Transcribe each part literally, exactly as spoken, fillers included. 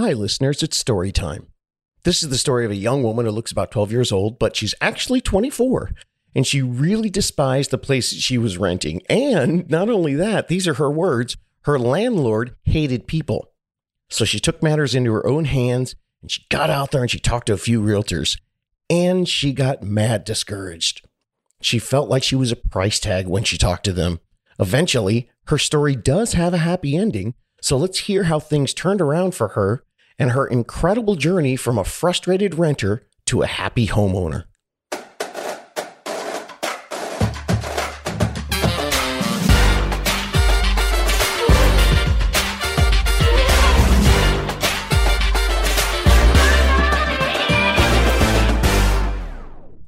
Hi, listeners. It's story time. This is the story of a young woman who looks about twelve years old, but she's actually twenty-four, and she really despised the place she was renting. And not only that, these are her words, her landlord hated people. So she took matters into her own hands, and she got out there and she talked to a few realtors, and she got mad discouraged. She felt like she was a price tag when she talked to them. Eventually, her story does have a happy ending, so let's hear how things turned around for her and her incredible journey from a frustrated renter to a happy homeowner.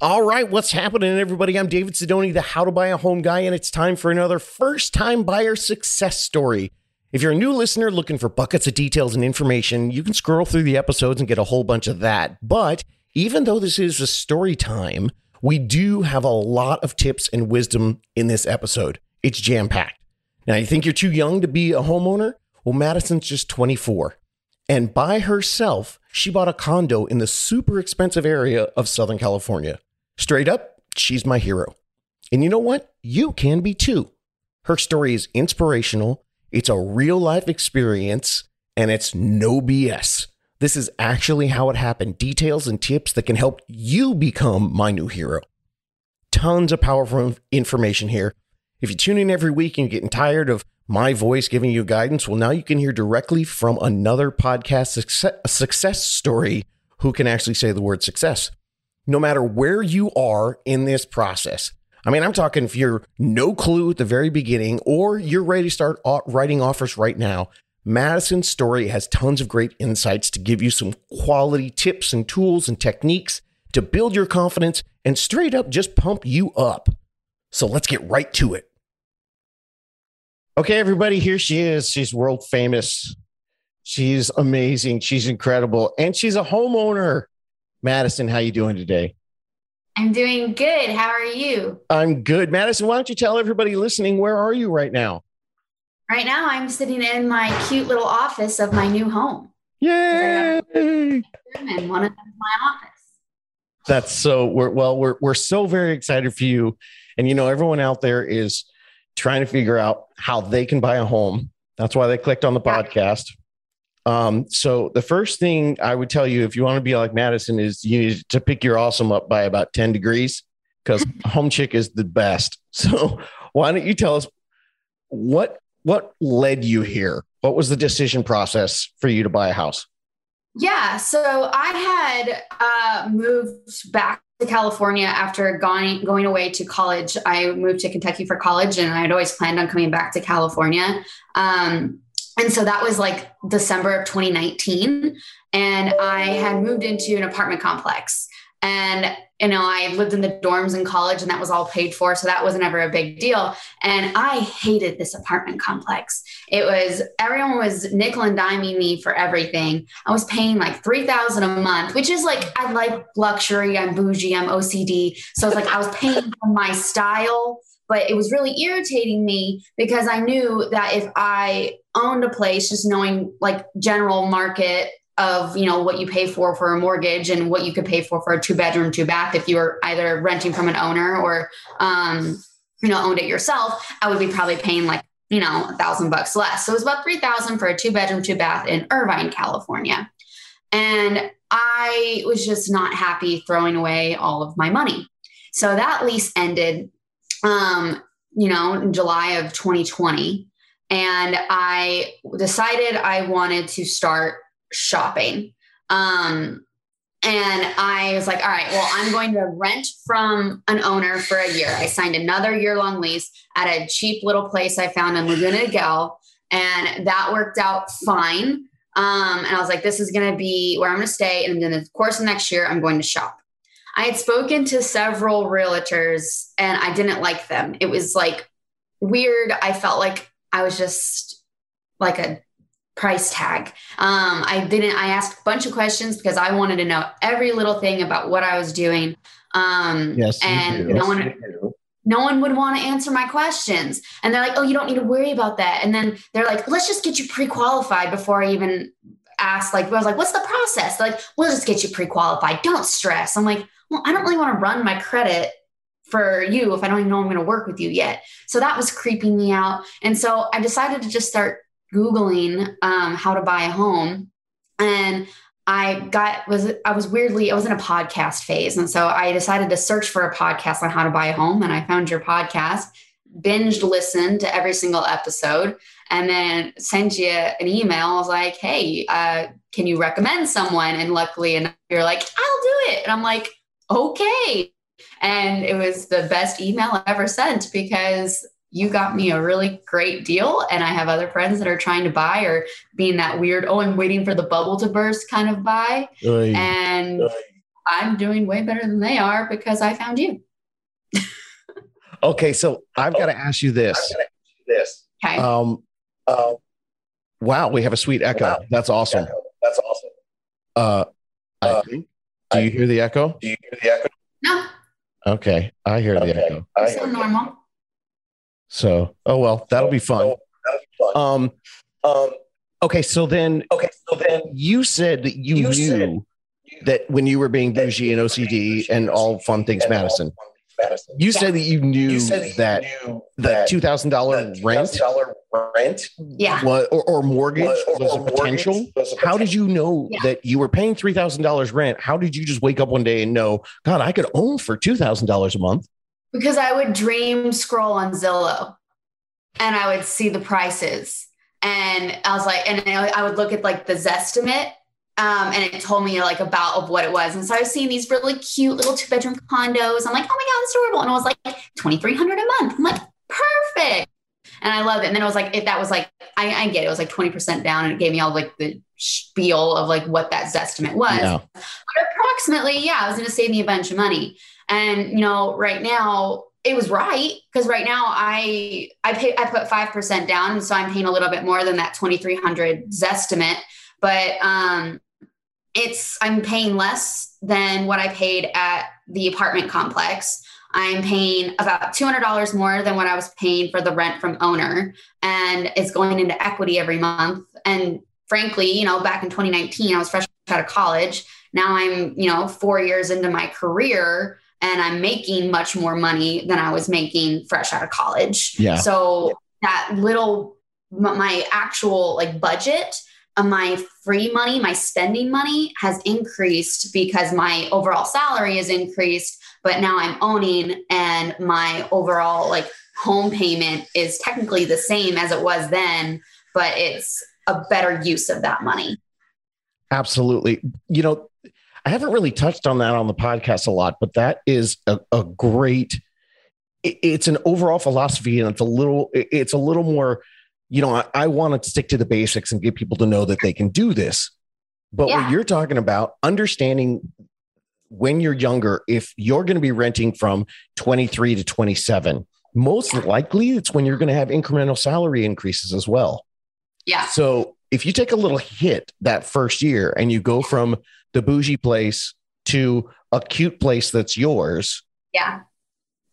All right, what's happening, everybody? I'm David Sidoni, the How to Buy a Home Guy, and it's time for another first-time buyer success story. If you're a new listener looking for buckets of details and information, you can scroll through the episodes and get a whole bunch of that. But even though this is a story time, we do have a lot of tips and wisdom in this episode. It's jam-packed. Now, you think you're too young to be a homeowner? Well, Madison's just twenty-four. And by herself, she bought a condo in the super expensive area of Southern California. Straight up, she's my hero. And you know what? You can be too. Her story is inspirational. It's a real life experience, and it's no B S. This is actually how it happened. Details and tips that can help you become my new hero. Tons of powerful information here. If you tune in every week and you're getting tired of my voice giving you guidance, well, now you can hear directly from another podcast success, success story who can actually say the word success. No matter where you are in this process. I mean, I'm talking if you're no clue at the very beginning or you're ready to start writing offers right now, Madison's story has tons of great insights to give you some quality tips and tools and techniques to build your confidence and straight up just pump you up. So let's get right to it. Okay, everybody, here she is. She's world famous. She's amazing. She's incredible. And she's a homeowner. Madison, how you doing today? I'm doing good. How are you? I'm good. Madison, why don't you tell everybody listening, where are you right now? Right now, I'm sitting in my cute little office of my new home. Yay! And one of them is my office. That's so, we're, well, we're, we're so very excited for you. And, you know, everyone out there is trying to figure out how they can buy a home. That's why they clicked on the podcast. Um, so the first thing I would tell you, if you want to be like Madison, is you need to pick your awesome up by about ten degrees because Home Chick is the best. So why don't you tell us what, what led you here? What was the decision process for you to buy a house? Yeah. So I had, uh, moved back to California after going, going away to college. I moved to Kentucky for college and I'd always planned on coming back to California. Um, And so that was like December of twenty nineteen. And I had moved into an apartment complex and, you know, I lived in the dorms in college and that was all paid for. So that wasn't ever a big deal. And I hated this apartment complex. It was, everyone was nickel and diming me for everything. I was paying like three thousand dollars a month, which is like, I like luxury. I'm bougie. I'm O C D. So it's like, I was paying for my style. But it was really irritating me because I knew that if I owned a place, just knowing like general market of, you know, what you pay for, for a mortgage and what you could pay for, for a two bedroom, two bath, if you were either renting from an owner or, um, you know, owned it yourself, I would be probably paying like, you know, a thousand bucks less. So it was about three thousand for a two bedroom, two bath in Irvine, California. And I was just not happy throwing away all of my money. So that lease ended Um, you know, in July of twenty twenty. And I decided I wanted to start shopping. Um, and I was like, all right, well, I'm going to rent from an owner for a year. I signed another year long lease at a cheap little place I found in Laguna de Gale. And that worked out fine. Um, and I was like, this is going to be where I'm going to stay. And then of course, the next year I'm going to shop. I had spoken to several realtors and I didn't like them. It was like weird. I felt like I was just like a price tag. Um, I didn't, I asked a bunch of questions because I wanted to know every little thing about what I was doing. Um, yes, and no one, no one would want to answer my questions. And they're like, oh, you don't need to worry about that. And then they're like, let's just get you pre-qualified before I even asked, like, I was like, what's the process? They're like, we'll just get you pre-qualified. Don't stress. I'm like, well, I don't really want to run my credit for you if I don't even know I'm going to work with you yet. So that was creeping me out. And so I decided to just start Googling um, how to buy a home. And I got, was, I was weirdly, I was in a podcast phase. And so I decided to search for a podcast on how to buy a home. And I found your podcast, binged listened to every single episode, and then sent you an email. I was like, hey, uh, can you recommend someone? And luckily enough, you're like, I'll do it. And I'm like, okay. And it was the best email I ever sent, because you got me a really great deal. And I have other friends that are trying to buy, or being that weird, oh, I'm waiting for the bubble to burst kind of buy. Right. And right. I'm doing way better than they are because I found you. Okay. So I've oh, got to ask you this. I've got to ask you this. Okay. Um, uh, wow. We have a sweet echo. Wow. That's awesome. Echo. That's awesome. Uh, uh, I think, do I, you hear the echo? Do you hear the echo? No. Okay. I hear okay. the echo. It's so normal. So, oh, well, that'll be fun. Um, um, okay. So then, okay. So then you said that you, you knew said, that when you were being bougie and O C D and all fun things, Madison, Madison, you yeah. said that you knew you that, that you the two thousand dollars rent, rent yeah. was, or, or mortgage was, or was, or a mortgage potential. Was a potential. How did you know yeah. that you were paying three thousand dollars rent? How did you just wake up one day and know, God, I could own for two thousand dollars a month? Because I would dream scroll on Zillow and I would see the prices, and I was like, and I would look at like the Zestimate um, and it told me like about of what it was. And so I was seeing these really cute little two bedroom condos. I'm like, oh my God, that's adorable. And I was like twenty-three hundred a month. I'm like, perfect. And I love it. And then I was like, if that was like, I, I get it. It was like twenty percent down, and it gave me all like the spiel of like what that Zestimate was. No. But approximately, yeah, I was going to save me a bunch of money. And, you know, right now it was right. Cause right now I, I pay, I put five percent down. And so I'm paying a little bit more than that twenty-three hundred Zestimate, but, um, it's, I'm paying less than what I paid at the apartment complex. I'm paying about two hundred dollars more than what I was paying for the rent from owner, and it's going into equity every month. And frankly, you know, back in twenty nineteen, I was fresh out of college. Now I'm, you know, four years into my career, and I'm making much more money than I was making fresh out of college. Yeah. So that little, my actual like budget of my free money, my spending money has increased because my overall salary has increased, but now I'm owning, and my overall like home payment is technically the same as it was then, but it's a better use of that money. Absolutely. You know, I haven't really touched on that on the podcast a lot, but that is a, a great, it, it's an overall philosophy, and it's a little, it, it's a little more, you know, I, I want to stick to the basics and get people to know that they can do this, but yeah. what you're talking about, understanding when you're younger, if you're going to be renting from twenty-three to twenty-seven, most yeah. likely it's when you're going to have incremental salary increases as well. Yeah. So if you take a little hit that first year and you go from the bougie place to a cute place that's yours. Yeah.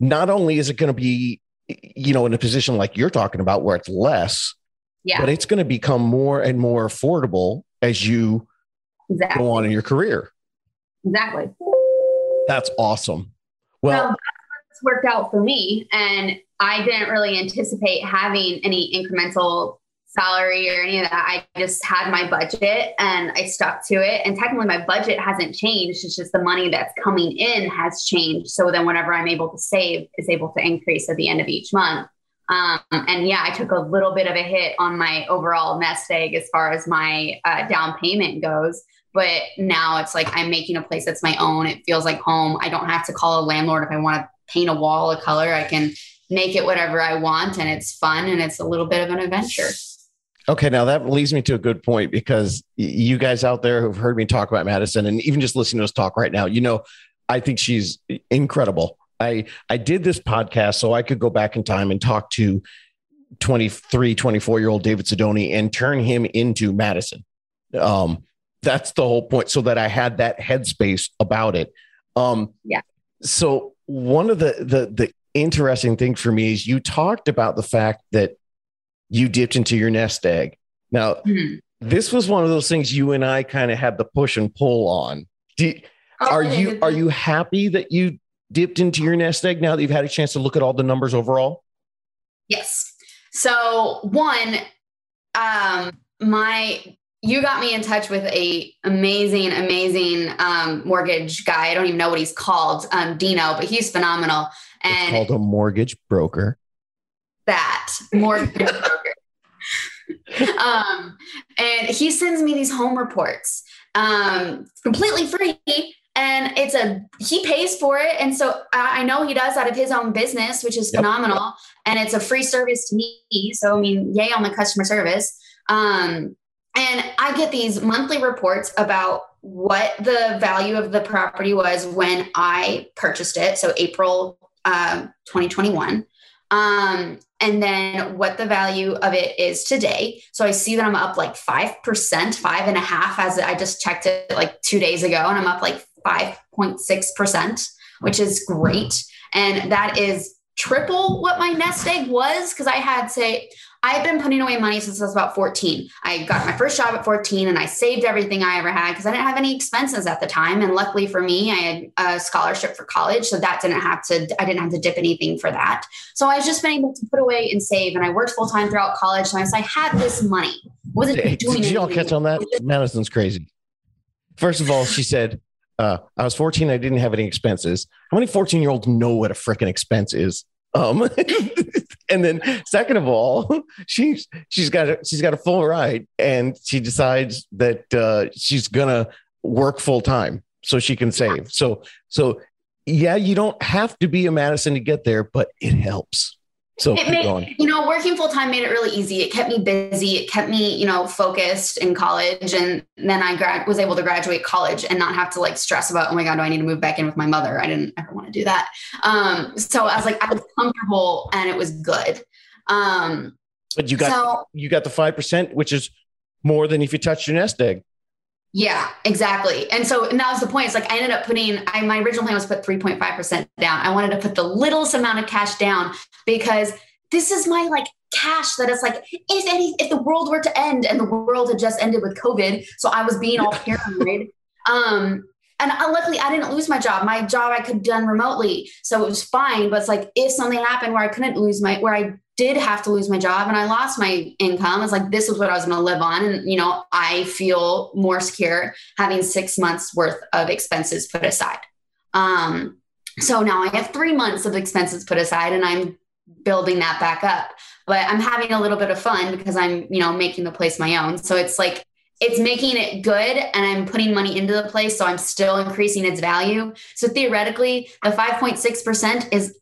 Not only is it going to be, you know, in a position like you're talking about where it's less, yeah. but it's going to become more and more affordable as you exactly. go on in your career. Exactly. That's awesome. Well, well that's worked out for me. And I didn't really anticipate having any incremental salary or any of that. I just had my budget and I stuck to it. And technically my budget hasn't changed. It's just the money that's coming in has changed. So then whenever I'm able to save, is able to increase at the end of each month. Um, and yeah, I took a little bit of a hit on my overall nest egg as far as my uh, down payment goes. But now it's like, I'm making a place that's my own. It feels like home. I don't have to call a landlord. If I want to paint a wall a color, I can make it whatever I want. And it's fun. And it's a little bit of an adventure. Okay. Now that leads me to a good point, because you guys out there who've heard me talk about Madison, and even just listening to us talk right now, you know, I think she's incredible. I, I did this podcast so I could go back in time and talk to twenty-three, twenty-four year old David Sidoni and turn him into Madison. Um, that's the whole point, so that I had that headspace about it. Um, yeah. So one of the, the, the interesting thing for me is you talked about the fact that you dipped into your nest egg. Now, mm-hmm. this was one of those things you and I kind of had the push and pull on. Did, are you are you happy that you dipped into your nest egg now that you've had a chance to look at all the numbers overall? Yes. So one, um, my you got me in touch with a amazing, amazing um, mortgage guy. I don't even know what he's called, um, Dino, but he's phenomenal. And it's called a mortgage broker. That mortgage broker. Um, and he sends me these home reports um, completely free. And it's a, he pays for it. And so I know he does out of his own business, which is yep. phenomenal. And it's a free service to me. So, I mean, yay on the customer service. Um, and I get these monthly reports about what the value of the property was when I purchased it. So April, uh, twenty twenty-one. Um, and then what the value of it is today. So I see that I'm up like five percent, five and a half, as I just checked it like two days ago, and I'm up like five point six percent, which is great. And that is triple what my nest egg was. Cause I had say, I've been putting away money since I was about fourteen. I got my first job at fourteen and I saved everything I ever had. Cause I didn't have any expenses at the time. And luckily for me, I had a scholarship for college. So that didn't have to, I didn't have to dip anything for that. So I was just been able to put away and save. And I worked full time throughout college. So I, was, I had this money. I wasn't hey, doing did y'all catch on that? Madison's crazy. First of all, she said, Uh, I was fourteen. I didn't have any expenses. How many fourteen year olds know what a frickin' expense is? Um, and then second of all, she's, she's got, a, she's got a full ride and she decides that uh, she's gonna work full time so she can save. So, so yeah, you don't have to be a Madison to get there, but it helps. So it made, you know, working full time made it really easy. It kept me busy. It kept me, you know, focused in college. And then I grad was able to graduate college and not have to like stress about, oh my God, do I need to move back in with my mother? I didn't ever want to do that. Um, so I was like, I was comfortable and it was good. Um, but you got, so, you got the five percent, which is more than if you touched your nest egg. Yeah, exactly. And so, and that was the point. It's like, I ended up putting, I, my original plan was put three point five percent down. I wanted to put the littlest amount of cash down because this is my like cash that is like, if any, if the world were to end, and the world had just ended with COVID. So I was being all paranoid. Um, and I, luckily I didn't lose my job. My job I could have done remotely. So it was fine. But it's like, if something happened where I couldn't lose my, where I did have to lose my job and I lost my income, it's like, this is what I was going to live on. And, you know, I feel more secure having six months worth of expenses put aside. Um, so now I have three months of expenses put aside and I'm building that back up, but I'm having a little bit of fun because I'm, you know, making the place my own. So it's like, it's making it good and I'm putting money into the place. So I'm still increasing its value. So theoretically the five point six percent is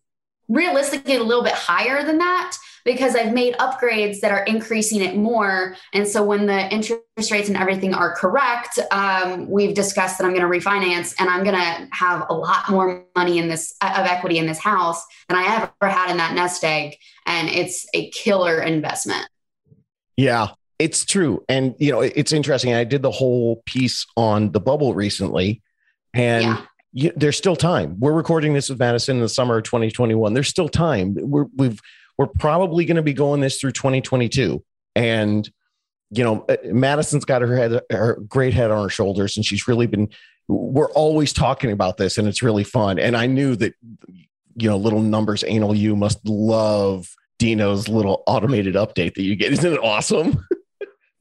realistically a little bit higher than that, because I've made upgrades that are increasing it more. And so when the interest rates and everything are correct, um, we've discussed that I'm going to refinance and I'm going to have a lot more money in this uh, of equity in this house than I ever had in that nest egg. And it's a killer investment. Yeah, it's true. And you know, it's interesting. I did the whole piece on the bubble recently and yeah. you, there's still time. We're recording this with Madison in the summer of twenty twenty-one. There's still time. We're, we've, We're probably going to be going this through twenty twenty-two. And, you know, Madison's got her head, her great head on her shoulders. And she's really been, we're always talking about this and it's really fun. And I knew that, you know, little numbers, anal, you must love Dino's little automated update that you get. Isn't it awesome?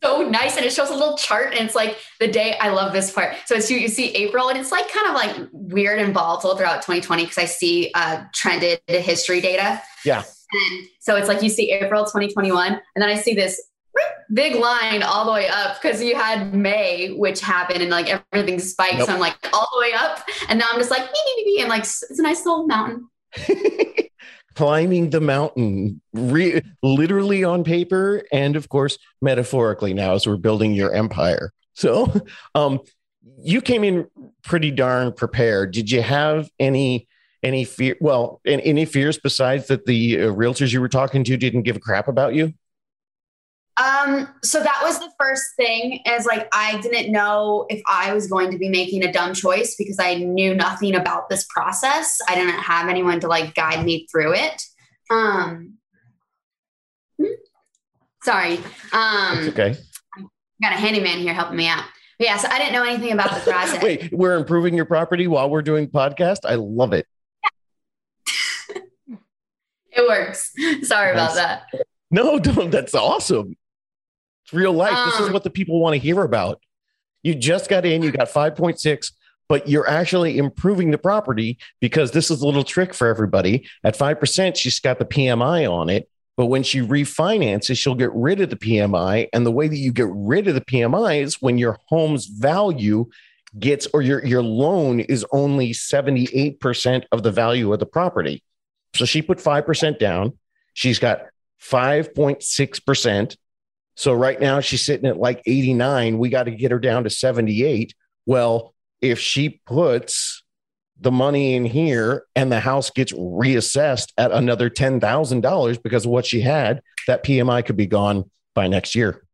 So nice. And it shows a little chart and it's like the day. I love this part. So it's, you, you see April and it's like kind of like weird and volatile throughout twenty twenty. Cause I see uh trended history data. Yeah. And so it's like, you see April, twenty twenty-one, and then I see this big line all the way up because you had May, which happened and like everything spiked. Nope. So I'm like all the way up. And now I'm just like, me, me, me, me. And like, it's a nice little mountain. Climbing the mountain, re- literally on paper. And of course, metaphorically now as we're building your empire. So um, you came in pretty darn prepared. Did you have any Any fear? Well, and any fears besides that the uh, realtors you were talking to didn't give a crap about you? Um, so that was the first thing, is like, I didn't know if I was going to be making a dumb choice because I knew nothing about this process. I didn't have anyone to like guide me through it. Um, sorry. Um, That's okay. got a handyman here helping me out. But yeah, so I didn't know anything about the process. Wait, we're improving your property while we're doing podcast? I love it. Yeah. It works. Sorry that's, about that. No, don't. That's awesome. It's real life. Um, this is what the people want to hear about. You just got in, you got five point six, but you're actually improving the property because this is a little trick for everybody. At five percent, she's got the P M I on it. But when she refinances, she'll get rid of the P M I. And the way that you get rid of the P M I is when your home's value gets, or your, your loan is only seventy-eight percent of the value of the property. So she put five percent down. She's got five point six percent. So right now she's sitting at like eighty-nine. We got to get her down to seventy-eight. Well, if she puts the money in here and the house gets reassessed at another ten thousand dollars because of what she had, that P M I could be gone by next year.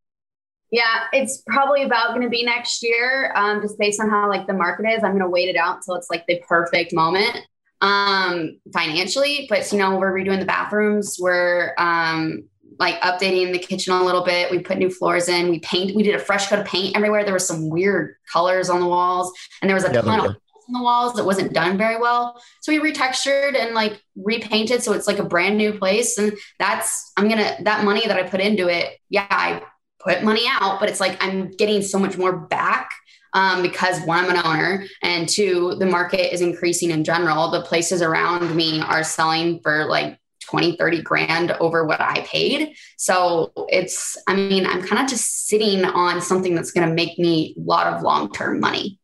Yeah, it's probably about going to be next year. Um, just based on how like the market is, I'm going to wait it out until it's like the perfect moment um, financially. But you know, we're redoing the bathrooms. We're um, like updating the kitchen a little bit. We put new floors in, we paint, we did a fresh coat of paint everywhere. There were some weird colors on the walls and there was a yeah, ton of the walls that wasn't done very well. So we retextured and like repainted. So it's like a brand new place. And that's, I'm going to, that money that I put into it. Yeah. I put money out, but it's like, I'm getting so much more back um, because one, I'm an owner, and two, the market is increasing in general. The places around me are selling for like twenty, thirty grand over what I paid. So it's, I mean, I'm kind of just sitting on something that's going to make me a lot of long-term money.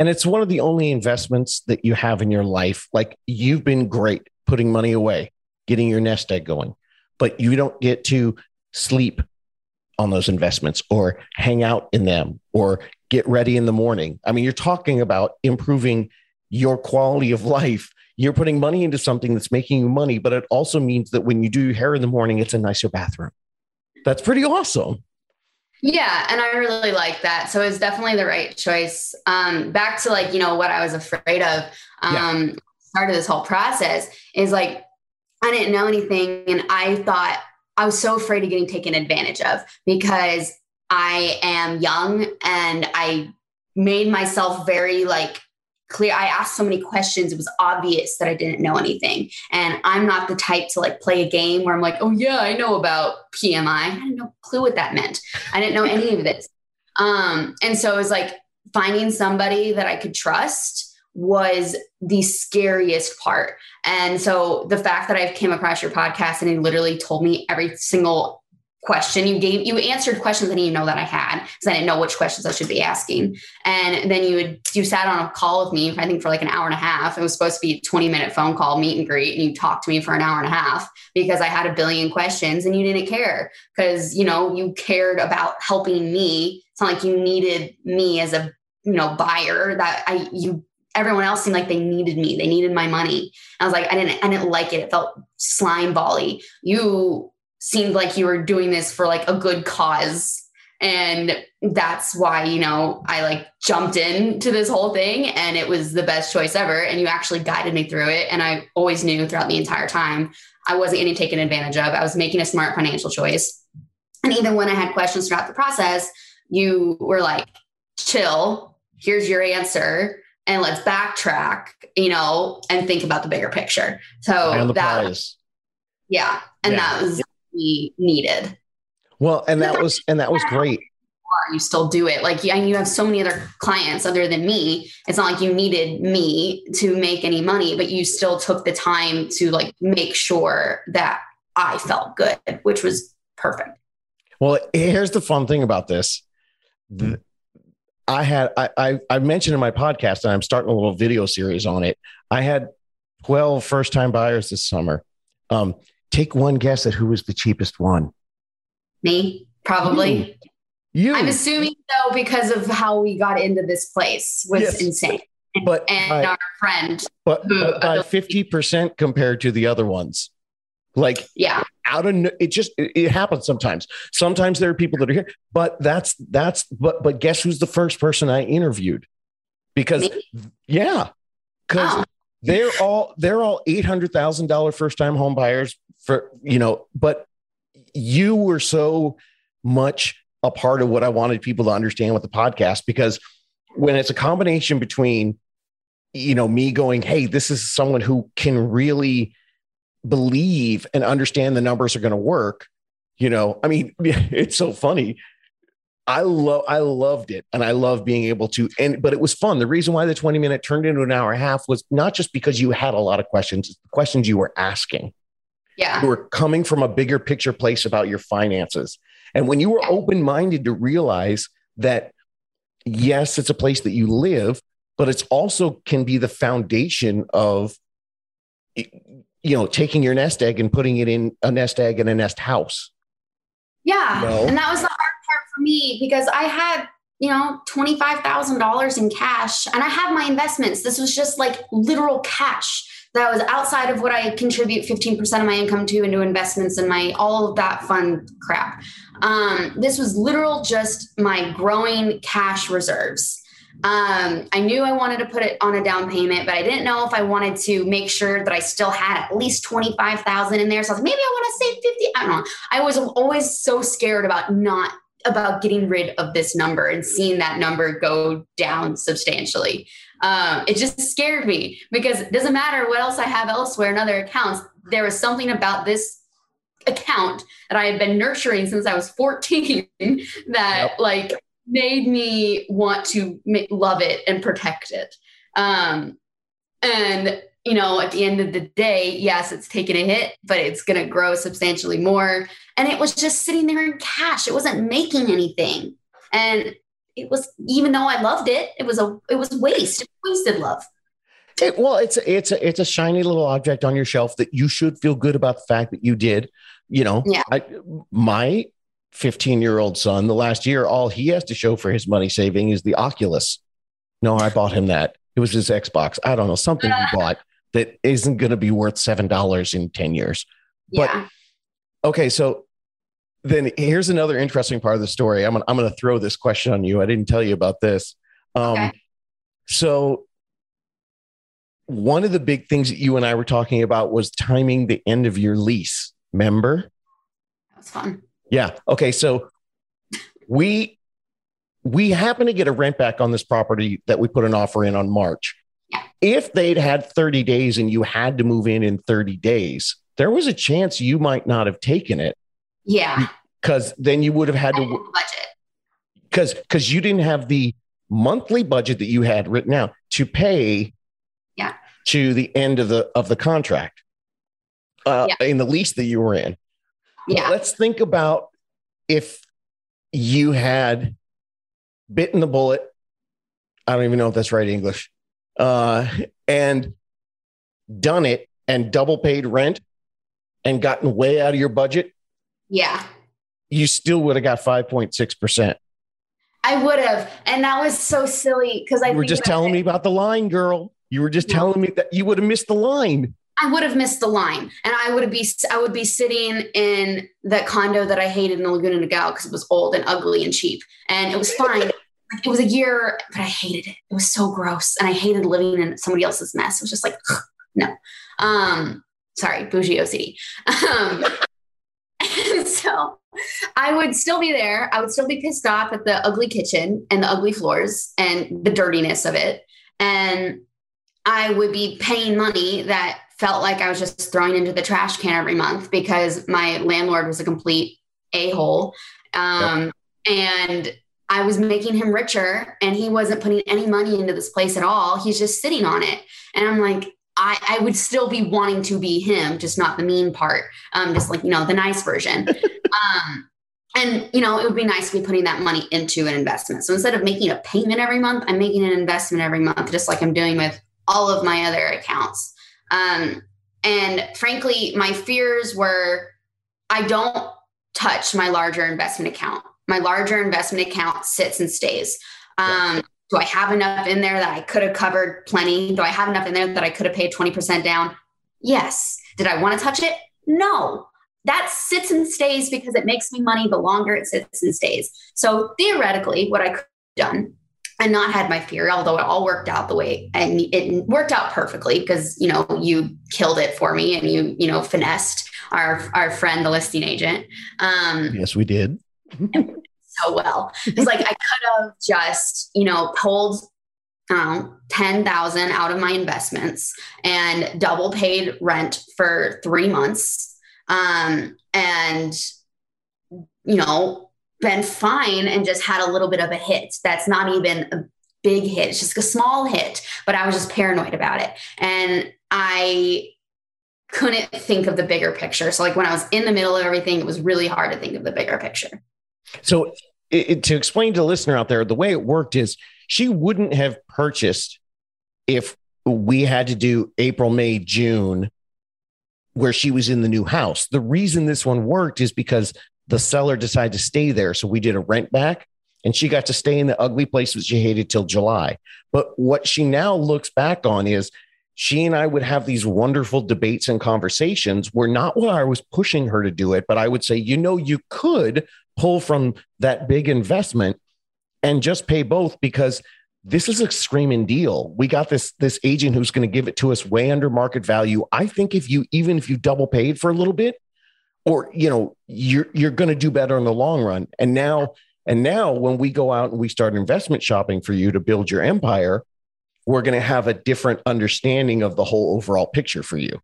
And it's one of the only investments that you have in your life. Like, you've been great putting money away, getting your nest egg going, but you don't get to sleep on those investments or hang out in them or get ready in the morning. I mean, you're talking about improving your quality of life. You're putting money into something that's making you money, but it also means that when you do your hair in the morning, it's a nicer bathroom. That's pretty awesome. Yeah. And I really like that. So it's definitely the right choice. Um, back to like, you know, what I was afraid of, um, yeah. Started this whole process is like, I didn't know anything. And I thought I was so afraid of getting taken advantage of because I am young and I made myself very like clear. I asked so many questions. It was obvious that I didn't know anything. And I'm not the type to like play a game where I'm like, oh yeah, I know about P M I. I had no clue what that meant. I didn't know any of this. Um, and so it was like finding somebody that I could trust was the scariest part. And so the fact that I've came across your podcast and it literally told me every single question you gave, you answered questions I didn't even know that I had because I didn't know which questions I should be asking. And then you would, you sat on a call with me, I think for like an hour and a half. It was supposed to be a twenty minute phone call, meet and greet. And you talked to me for an hour and a half because I had a billion questions and you didn't care because, you know, you cared about helping me. It's not like you needed me as a, you know, buyer that I, you, everyone else seemed like they needed me. They needed my money. I was like, I didn't, I didn't like it. It felt slime bally. You seemed like you were doing this for like a good cause. And that's why, you know, I like jumped into this whole thing and it was the best choice ever. And you actually guided me through it. And I always knew throughout the entire time, I wasn't getting taken advantage of. I was making a smart financial choice. And even when I had questions throughout the process, you were like, chill, here's your answer. And let's backtrack, you know, and think about the bigger picture. So that was, yeah. And yeah. that was, we needed. Well, and that was, and that was great. You still do it. Like, and you have so many other clients other than me. It's not like you needed me to make any money, but you still took the time to like make sure that I felt good, which was perfect. Well, here's the fun thing about this. I had, I, I, I mentioned in my podcast, and I'm starting a little video series on it. I had twelve first time buyers this summer. Um, Take one guess at who was the cheapest one. Me, probably. You. you. I'm assuming so because of how we got into this place was yes. insane. And, but and by, our friend. But, who, but by fifty percent compared to the other ones. Like, yeah. Out of it just it, it happens sometimes. Sometimes there are people that are here, but that's that's but but guess who's the first person I interviewed? Because Me? yeah, because oh. they're all they're all eight hundred thousand dollars first time home buyers. For, you know, but you were so much a part of what I wanted people to understand with the podcast, because when it's a combination between, you know, me going, hey, this is someone who can really believe and understand the numbers are going to work. You know, I mean, it's so funny. I love, I loved it. And I love being able to, and, but it was fun. The reason why the twenty minute turned into an hour and a half was not just because you had a lot of questions, the questions you were asking. Yeah. You were coming from a bigger picture place about your finances. And when you were open-minded to realize that, yes, it's a place that you live, but it's also can be the foundation of, you know, taking your nest egg and putting it in a nest egg and a nest house. Yeah. You know? And that was the hard part for me, because I had, you know, twenty-five thousand dollars in cash and I had my investments. This was just like literal cash that was outside of what I contribute fifteen percent of my income to into investments and my, all of that fun crap. Um, this was literal, just my growing cash reserves. Um, I knew I wanted to put it on a down payment, but I didn't know if I wanted to make sure that I still had at least twenty-five thousand in there. So I was like, maybe I want to save fifty. I don't know. I was always so scared about not about getting rid of this number and seeing that number go down substantially. Um, it just scared me, because it doesn't matter what else I have elsewhere in other accounts. There was something about this account that I had been nurturing since I was fourteen that yep. like made me want to make, love it and protect it. Um, and, you know, at the end of the day, yes, it's taken a hit, but it's going to grow substantially more. And it was just sitting there in cash. It wasn't making anything. And it was, even though I loved it, it was a, it was waste. It was wasted love. It, well, it's, it's a, it's a shiny little object on your shelf that you should feel good about the fact that you did, you know, yeah. I, my fifteen year old son, the last year, all he has to show for his money saving is the Oculus. No, I bought him that. It was his Xbox. I don't know, something he bought that isn't going to be worth seven dollars in ten years. But yeah. Okay. So then here's another interesting part of the story. I'm going I'm going to throw this question on you. I didn't tell you about this. Um, okay. So one of the big things that you and I were talking about was timing the end of your lease. Remember? That was fun. Yeah. Okay. So we, we happened to get a rent back on this property that we put an offer in on March. Yeah. If they'd had thirty days and you had to move in in thirty days, there was a chance you might not have taken it. Yeah. Because then you would have had I to budget. Because, because you didn't have the monthly budget that you had written out to pay yeah. to the end of the, of the contract uh, yeah. in the lease that you were in. Yeah. But let's think about if you had bitten the bullet. I don't even know if that's right English. Uh, and done it and double paid rent and gotten way out of your budget. Yeah. You still would have got five point six percent. I would have. And that was so silly, because I you were just telling it. me about the line, girl. You were just yeah. telling me that you would have missed the line. I would have missed the line, and I would be, I would be sitting in that condo that I hated in the Laguna Niguel, because it was old and ugly and cheap, and it was fine. It was a year, but I hated it. It was so gross. And I hated living in somebody else's mess. It was just like, no, um, sorry, bougie O C D. Um, and so I would still be there. I would still be pissed off at the ugly kitchen and the ugly floors and the dirtiness of it. And I would be paying money that felt like I was just thrown into the trash can every month, because my landlord was a complete a-hole. Um, yep. And I was making him richer, and he wasn't putting any money into this place at all. He's just sitting on it. And I'm like, I, I would still be wanting to be him, just not the mean part. Um, just like, you know, the nice version. um, and you know, it would be nice to be putting that money into an investment. So instead of making a payment every month, I'm making an investment every month, just like I'm doing with all of my other accounts. Um, and frankly, my fears were, I don't touch my larger investment account. My larger investment account sits and stays. Um, yeah. Do I have enough in there that I could have covered plenty? Do I have enough in there that I could have paid twenty percent down? Yes. Did I want to touch it? No. That sits and stays because it makes me money the longer it sits and stays. So theoretically, what I could have done and not had my fear, although it all worked out the way, and it worked out perfectly, because, you know, you killed it for me, and you, you know, finessed our, our friend, the listing agent. Um, yes, we did. so well. It's like, I could have just, you know, pulled, I don't know, ten thousand out of my investments and double paid rent for three months. Um, and you know, been fine and just had a little bit of a hit. That's not even a big hit. It's just a small hit, but I was just paranoid about it. And I couldn't think of the bigger picture. So like when I was in the middle of everything, it was really hard to think of the bigger picture. So it, it, to explain to the listener out there, the way it worked is she wouldn't have purchased if we had to do April, May, June, where she was in the new house. The reason this one worked is because the seller decided to stay there. So we did a rent back and she got to stay in the ugly place that she hated till July. But what she now looks back on is she and I would have these wonderful debates and conversations where not while I was pushing her to do it, but I would say, you know, you could pull from that big investment and just pay both because this is a screaming deal. We got this, this agent who's going to give it to us way under market value. I think if you, even if you double paid for a little bit, or, you know, you're, you're going to do better in the long run. And now, and now when we go out and we start investment shopping for you to build your empire, we're going to have a different understanding of the whole overall picture for you.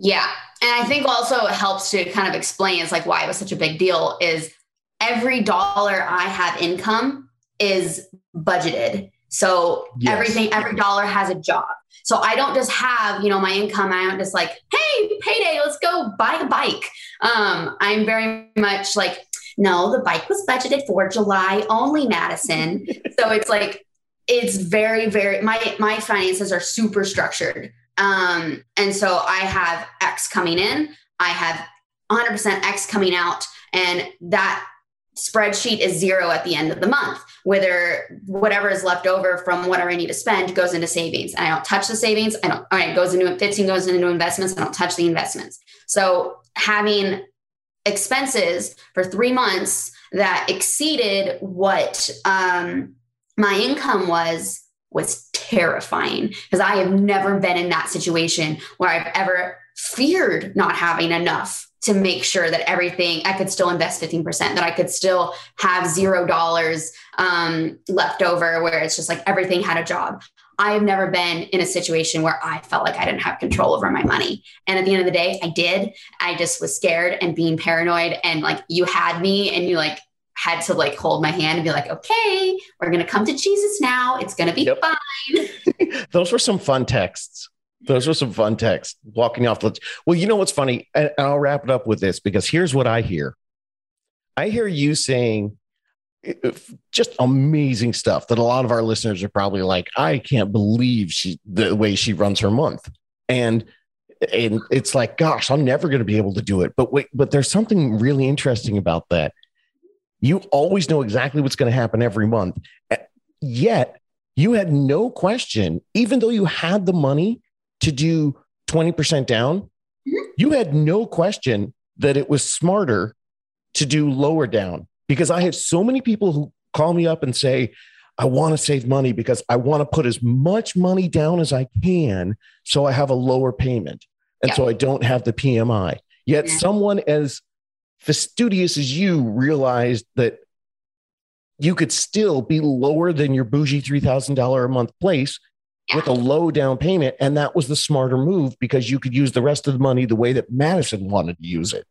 Yeah. And I think also it helps to kind of explain, it's like why it was such a big deal is every dollar I have income is budgeted. So yes. everything, every dollar has a job. So I don't just have, you know, my income. I don't just like, hey, payday, let's go buy a bike. Um, I'm very much like, no, the bike was budgeted for July only, Madison. So it's like, it's very, very, my, my finances are super structured. Um, and so I have X coming in, I have one hundred percent X coming out, and that spreadsheet is zero at the end of the month, whether whatever is left over from whatever I need to spend goes into savings. And I don't touch the savings. I don't, all right, it goes into fifteen goes into investments. I don't touch the investments. So having expenses for three months that exceeded what, um, my income was, was terrifying because I have never been in that situation where I've ever feared not having enough to make sure that everything, I could still invest fifteen percent, that I could still have zero dollars um, left over where it's just like everything had a job. I have never been in a situation where I felt like I didn't have control over my money. And at the end of the day, I did. I just was scared and being paranoid and like you had me and you like had to like hold my hand and be like, okay, we're going to come to Jesus now. It's going to be yep. fine. Those were some fun texts. Those were some fun texts walking off the, well, you know, what's funny, and I'll wrap it up with this because here's what I hear. I hear you saying just amazing stuff that a lot of our listeners are probably like, I can't believe she, the way she runs her month. And, and it's like, gosh, I'm never going to be able to do it. But wait, but there's something really interesting about that. You always know exactly what's going to happen every month. Yet you had no question, even though you had the money to do twenty percent down, mm-hmm. you had no question that it was smarter to do lower down because I have so many people who call me up and say, I want to save money because I want to put as much money down as I can. So I have a lower payment. And yeah. so I don't have the P M I yet. Yeah. Someone as fastidious as you realized that you could still be lower than your bougie three thousand dollars a month place with a low down payment. And that was the smarter move because you could use the rest of the money the way that Madison wanted to use it.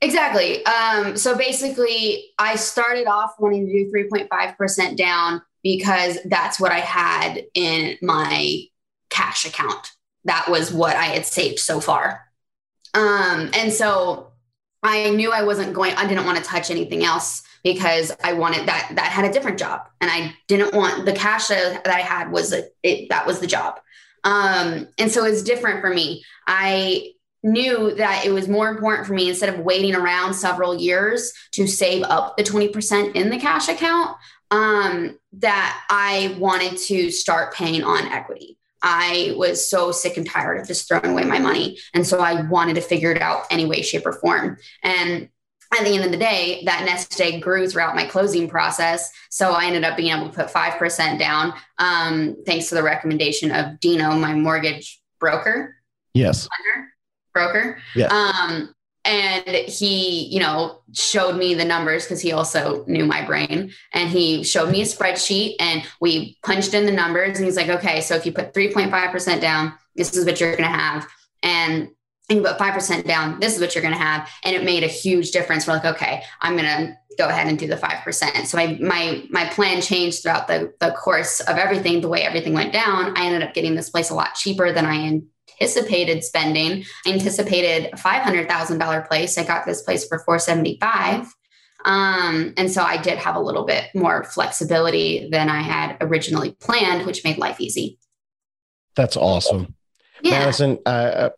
Exactly. Um, so basically I started off wanting to do three point five percent down because that's what I had in my cash account. That was what I had saved so far. Um, and so I knew I wasn't going, I didn't want to touch anything else because I wanted that, that had a different job. And I didn't want the cash that I had was, a, it, that was the job. Um, and so it's different for me. I knew that it was more important for me instead of waiting around several years to save up the twenty percent in the cash account, um, that I wanted to start paying on equity. I was so sick and tired of just throwing away my money. And so I wanted to figure it out any way, shape or form. And at the end of the day, that nest egg grew throughout my closing process. So I ended up being able to put five percent down, um, thanks to the recommendation of Dino, my mortgage broker. Yes. Broker. Yeah. Um, And he, you know, showed me the numbers because he also knew my brain, and he showed me a spreadsheet and we punched in the numbers, and he's like, okay, so if you put three point five percent down, this is what you're going to have. And you put five percent down, this is what you're going to have. And it made a huge difference. We're like, okay, I'm going to go ahead and do the five percent. So I, my, my plan changed throughout the, the course of everything, the way everything went down. I ended up getting this place a lot cheaper than I anticipated. anticipated spending. I anticipated a five hundred thousand dollars place. I got this place for four seventy-five. Um, and so I did have a little bit more flexibility than I had originally planned, which made life easy. That's awesome. Yeah. Madison, uh,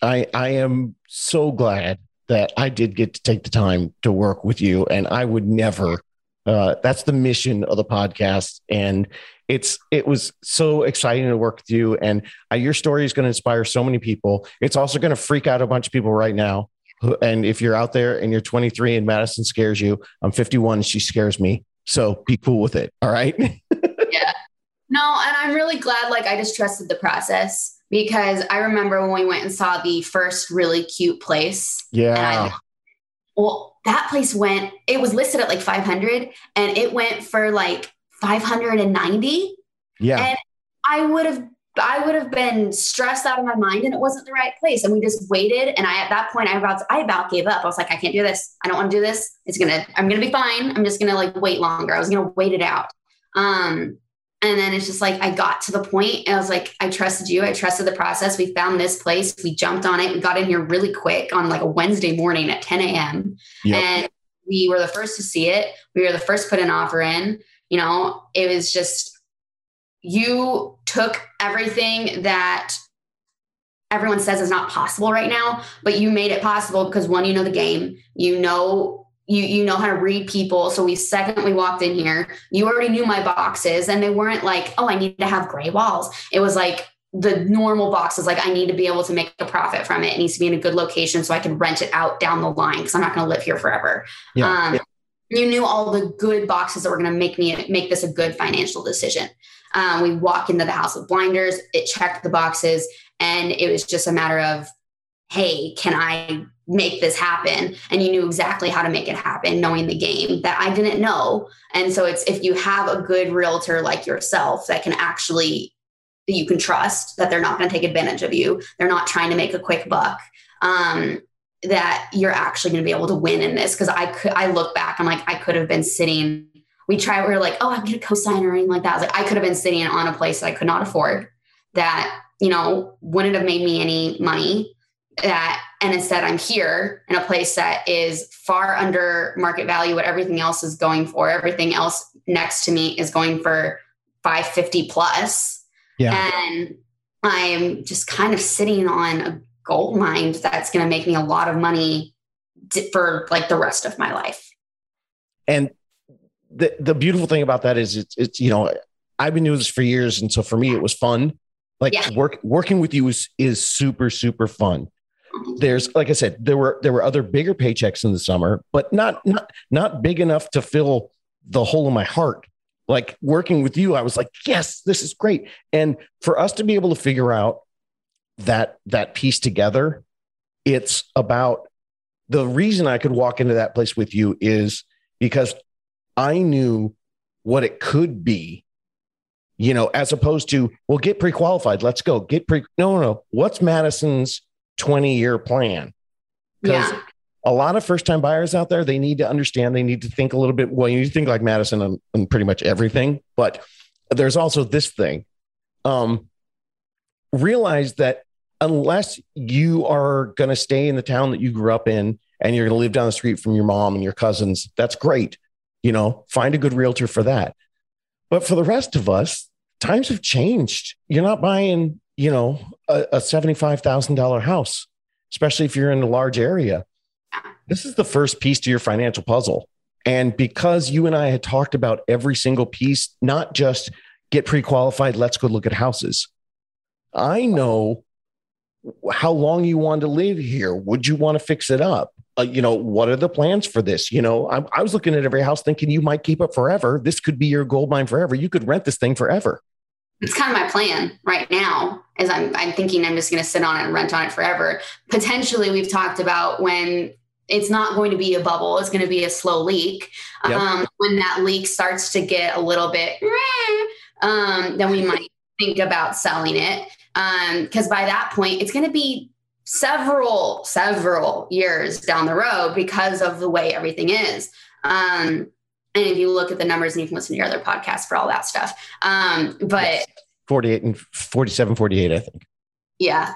I, I am so glad that I did get to take the time to work with you, and I would never, uh, that's the mission of the podcast. And It's it was so exciting to work with you, and uh, your story is going to inspire so many people. It's also going to freak out a bunch of people right now. And if you're out there and you're twenty-three and Madison scares you, I'm fifty-one. She scares me. So be cool with it. All right. Yeah. No, and I'm really glad. Like, I just trusted the process, because I remember when we went and saw the first really cute place. Yeah. And I, well, that place went, it was listed at like five hundred, and it went for like five hundred ninety. Yeah. And I would have, I would have been stressed out of my mind, and it wasn't the right place. And we just waited. And I, at that point I about, I about gave up. I was like, I can't do this. I don't want to do this. It's going to, I'm going to be fine. I'm just going to like wait longer. I was going to wait it out. Um, and then it's just like, I got to the point and I was like, I trusted you. I trusted the process. We found this place. We jumped on it. We got in here really quick on like a Wednesday morning at ten a.m. Yep. And we were the first to see it. We were the first to put an offer in. You know, it was just, you took everything that everyone says is not possible right now, but you made it possible because, one, you know the game, you know, you, you know how to read people. So we, second we walked in here, you already knew my boxes, and they weren't like, oh, I need to have gray walls. It was like the normal boxes. Like, I need to be able to make a profit from it. It needs to be in a good location so I can rent it out down the line, because I'm not going to live here forever. Yeah. Um, yeah. You knew all the good boxes that were going to make me make this a good financial decision. Um, we walk into the house with blinders, it checked the boxes, and it was just a matter of, hey, can I make this happen? And you knew exactly how to make it happen, knowing the game that I didn't know. And so it's, if you have a good realtor like yourself that can actually, that you can trust, that they're not going to take advantage of you, they're not trying to make a quick buck. Um, that you're actually going to be able to win in this. Cause I could, I look back, I'm like, I could have been sitting, we tried, we were like, oh, I'm going to co-sign or anything like that. I was like, I could have been sitting on a place that I could not afford, that, you know, wouldn't have made me any money, that, and instead I'm here in a place that is far under market value, what everything else is going for. Everything else next to me is going for five fifty plus. Yeah. And I'm just kind of sitting on a gold mine that's going to make me a lot of money for like the rest of my life. And the the beautiful thing about that is it's, it's, you know, I've been doing this for years. And so for me, it was fun. Like yeah. work, working with you is, is super, super fun. There's, like I said, there were, there were other bigger paychecks in the summer, but not, not, not big enough to fill the hole in my heart. Like working with you, I was like, yes, this is great. And for us to be able to figure out that, that piece together, it's about, the reason I could walk into that place with you is because I knew what it could be, you know, as opposed to, well, get pre-qualified. Let's go get pre. No, no, no. What's Madison's twenty year plan? Because yeah. a lot of first time buyers out there, they need to understand, they need to think a little bit. Well, you need to think like Madison on, on pretty much everything, but there's also this thing, um, realize that unless you are going to stay in the town that you grew up in and you're going to live down the street from your mom and your cousins, that's great. You know, find a good realtor for that. But for the rest of us, times have changed. You're not buying, you know, a, a seventy-five thousand dollars house, especially if you're in a large area. This is the first piece to your financial puzzle. And because you and I had talked about every single piece, not just get pre-qualified, let's go look at houses. I know how long you want to live here. Would you want to fix it up? Uh, you know, what are the plans for this? You know, I, I was looking at every house thinking you might keep it forever. This could be your gold mine forever. You could rent this thing forever. it's kind of my plan right now, as I'm, I'm thinking I'm just going to sit on it and rent on it forever. Potentially, we've talked about when it's not going to be a bubble, it's going to be a slow leak. Yep. Um, when that leak starts to get a little bit, um, then we might think about selling it. Um, because by that point, it's going to be several, several years down the road because of the way everything is. Um, and if you look at the numbers, and you can listen to your other podcasts for all that stuff. Um, but yes. forty-eight and forty-seven, forty-eight, I think. Yeah.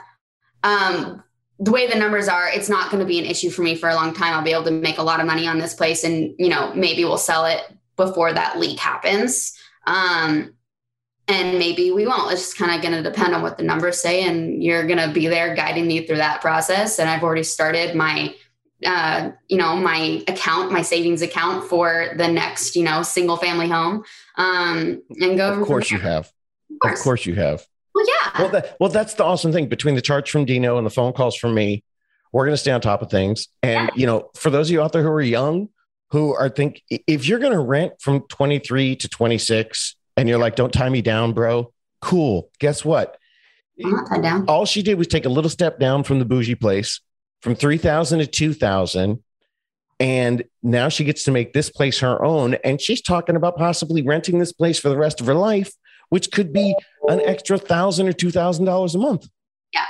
Um, the way the numbers are, it's not going to be an issue for me for a long time. I'll be able to make a lot of money on this place, and, you know, maybe we'll sell it before that leak happens. Um, And maybe we won't. It's just kind of going to depend on what the numbers say. And you're going to be there guiding me through that process. And I've already started my, uh, you know, my account, my savings account for the next, you know, single family home. Um, and go. Of course you have. Of course. Of course you have. Well, yeah. Well, that, well, that's the awesome thing. Between the charts from Dino and the phone calls from me, we're going to stay on top of things. And, yeah. you know, for those of you out there who are young, who are think if you're going to rent from twenty-three to twenty-six, and you're like, don't tie me down, bro. Cool. Guess what? I'm not tied down. All she did was take a little step down from the bougie place from three thousand to two thousand. And now she gets to make this place her own. And she's talking about possibly renting this place for the rest of her life, which could be an extra thousand or two thousand dollars a month. Yeah.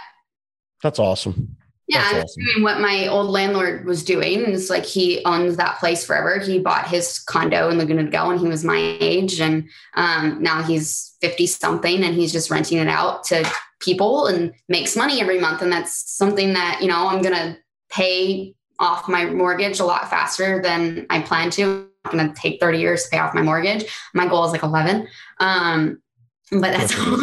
That's awesome. Yeah, That's I'm awesome. doing what my old landlord was doing. And it's like, he owns that place forever. He bought his condo in Laguna de Gale when he was my age. And um, now he's fifty something and he's just renting it out to people and makes money every month. And that's something that, you know, I'm going to pay off my mortgage a lot faster than I plan to. I'm going to take thirty years to pay off my mortgage. My goal is like eleven. Um, but that's all.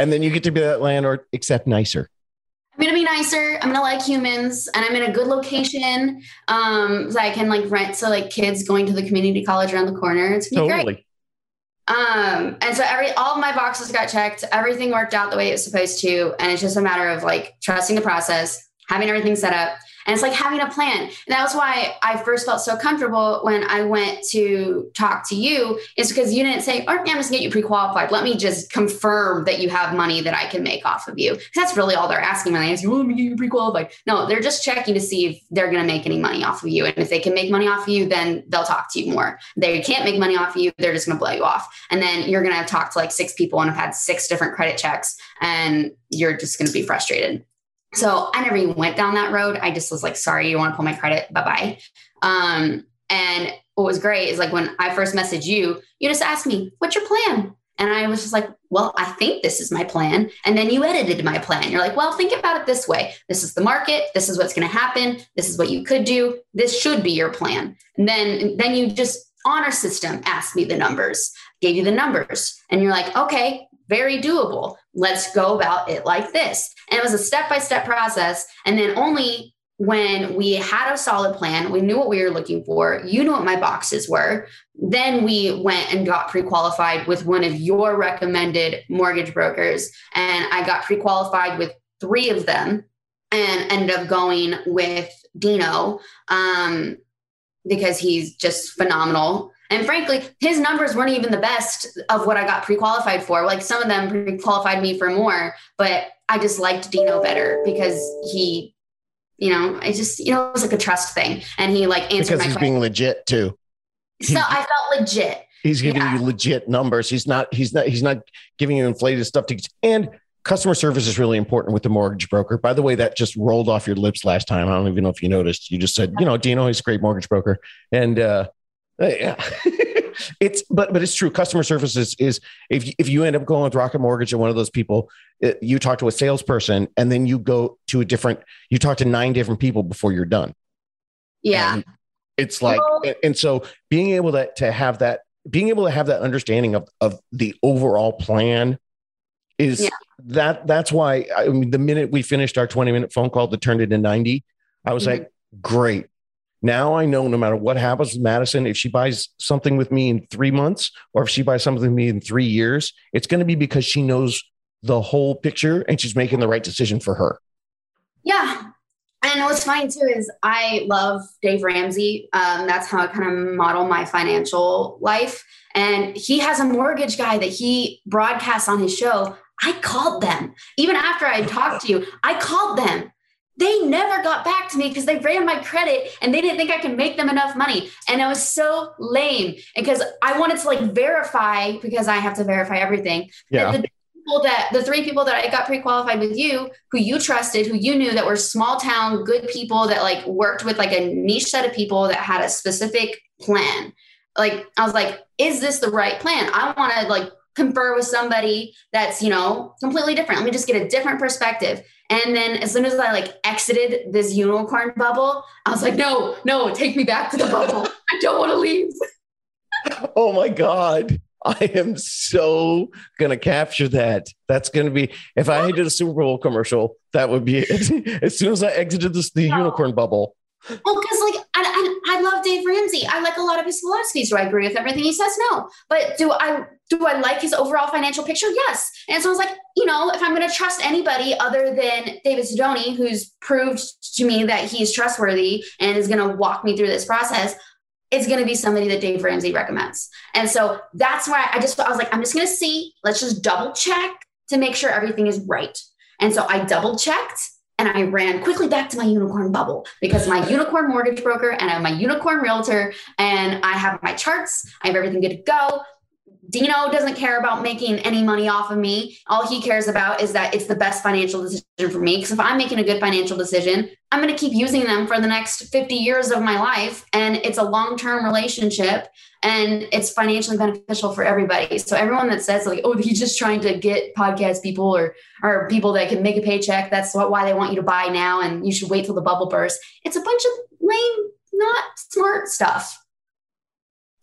And then you get to be that landlord, except nicer. I'm going to be nicer. I'm going to like humans, and I'm in a good location. Um, so I can like rent to like kids going to the community college around the corner. It's going to be great. Um, and so every, all of my boxes got checked. Everything worked out the way it was supposed to. And it's just a matter of like trusting the process, having everything set up. And it's like having a plan. And that was why I first felt so comfortable when I went to talk to you, is because you didn't say, oh, I'm just gonna get you pre-qualified. Let me just confirm that you have money that I can make off of you. That's really all they're asking when they ask you, well, let me get you pre-qualified. No, they're just checking to see if they're going to make any money off of you. And if they can make money off of you, then they'll talk to you more. They can't make money off of you. They're just going to blow you off. And then you're going to have talked to like six people and have had six different credit checks, and you're just going to be frustrated. So I never even went down that road. I just was like, sorry, you want to pull my credit? Bye-bye. Um, and what was great is like when I first messaged you, you just asked me, what's your plan? And I was just like, well, I think this is my plan. And then you edited my plan. You're like, well, think about it this way. This is the market. This is what's going to happen. This is what you could do. This should be your plan. And then, then you just honor system asked me the numbers, gave you the numbers. And you're like, okay, very doable. Let's go about it like this. And it was a step-by-step process. And then only when we had a solid plan, we knew what we were looking for. You knew what my boxes were. Then we went and got pre-qualified with one of your recommended mortgage brokers. And I got pre-qualified with three of them and ended up going with Dino um, because he's just phenomenal. And frankly, his numbers weren't even the best of what I got pre-qualified for. Like some of them pre-qualified me for more, but I just liked Dino better because he, you know, I just, you know, it was like a trust thing. And he like answered because my he's question. Being legit too. So he, I felt legit. He's giving yeah. you legit numbers. He's not, he's not, he's not giving you inflated stuff to get. And customer service is really important with the mortgage broker. By the way, that just rolled off your lips last time. I don't even know if you noticed. You just said, you know, Dino, he's a great mortgage broker. And, uh, yeah, it's, but, but it's true. Customer service is, is if, if you end up going with Rocket Mortgage and one of those people, it, you talk to a salesperson and then you go to a different, you talk to nine different people before you're done. Yeah. And it's like, well, and so being able to, to have that, being able to have that understanding of, of the overall plan is yeah. that, that's why I mean, the minute we finished our twenty minute phone call that turned into ninety, I was mm-hmm. like, great. Now I know no matter what happens with Madison, if she buys something with me in three months or if she buys something with me in three years, it's going to be because she knows the whole picture and she's making the right decision for her. Yeah. And what's fine too is I love Dave Ramsey. Um, that's how I kind of model my financial life. And he has a mortgage guy that he broadcasts on his show. I called them. Even after I talked to you, I called them. They never got back to me because they ran my credit and they didn't think I could make them enough money. And I was so lame because I wanted to like verify, because I have to verify everything. Yeah. That the people that the three people that I got pre-qualified with you, who you trusted, who you knew that were small town, good people that like worked with like a niche set of people that had a specific plan. Like, I was like, is this the right plan? I want to like confer with somebody that's, you know, completely different. Let me just get a different perspective. And then as soon as I like exited this unicorn bubble, I was like, no, no, take me back to the bubble. I don't want to leave. Oh my God. I am so going to capture that. That's going to be, if I did a Super Bowl commercial, that would be it. As soon as I exited this, the no. unicorn bubble. Well, because like, I, I, I love Dave Ramsey. I like a lot of his philosophies. Do I agree with everything he says? No. But do I, do I like his overall financial picture? Yes. And so I was like, you know, if I'm going to trust anybody other than David Sidoni, who's proved to me that he's trustworthy and is going to walk me through this process, it's going to be somebody that Dave Ramsey recommends. And so that's why I just, I was like, I'm just going to see, let's just double check to make sure everything is right. And so I double checked. And I ran quickly back to my unicorn bubble because my unicorn mortgage broker and I have my unicorn realtor and I have my charts. I have everything good to go. Dino doesn't care about making any money off of me. All he cares about is that it's the best financial decision for me. Because if I'm making a good financial decision, I'm going to keep using them for the next fifty years of my life. And it's a long-term relationship and it's financially beneficial for everybody. So everyone that says like, oh, he's just trying to get podcast people or, or people that can make a paycheck. That's what, why they want you to buy now. And you should wait till the bubble bursts. It's a bunch of lame, not smart stuff.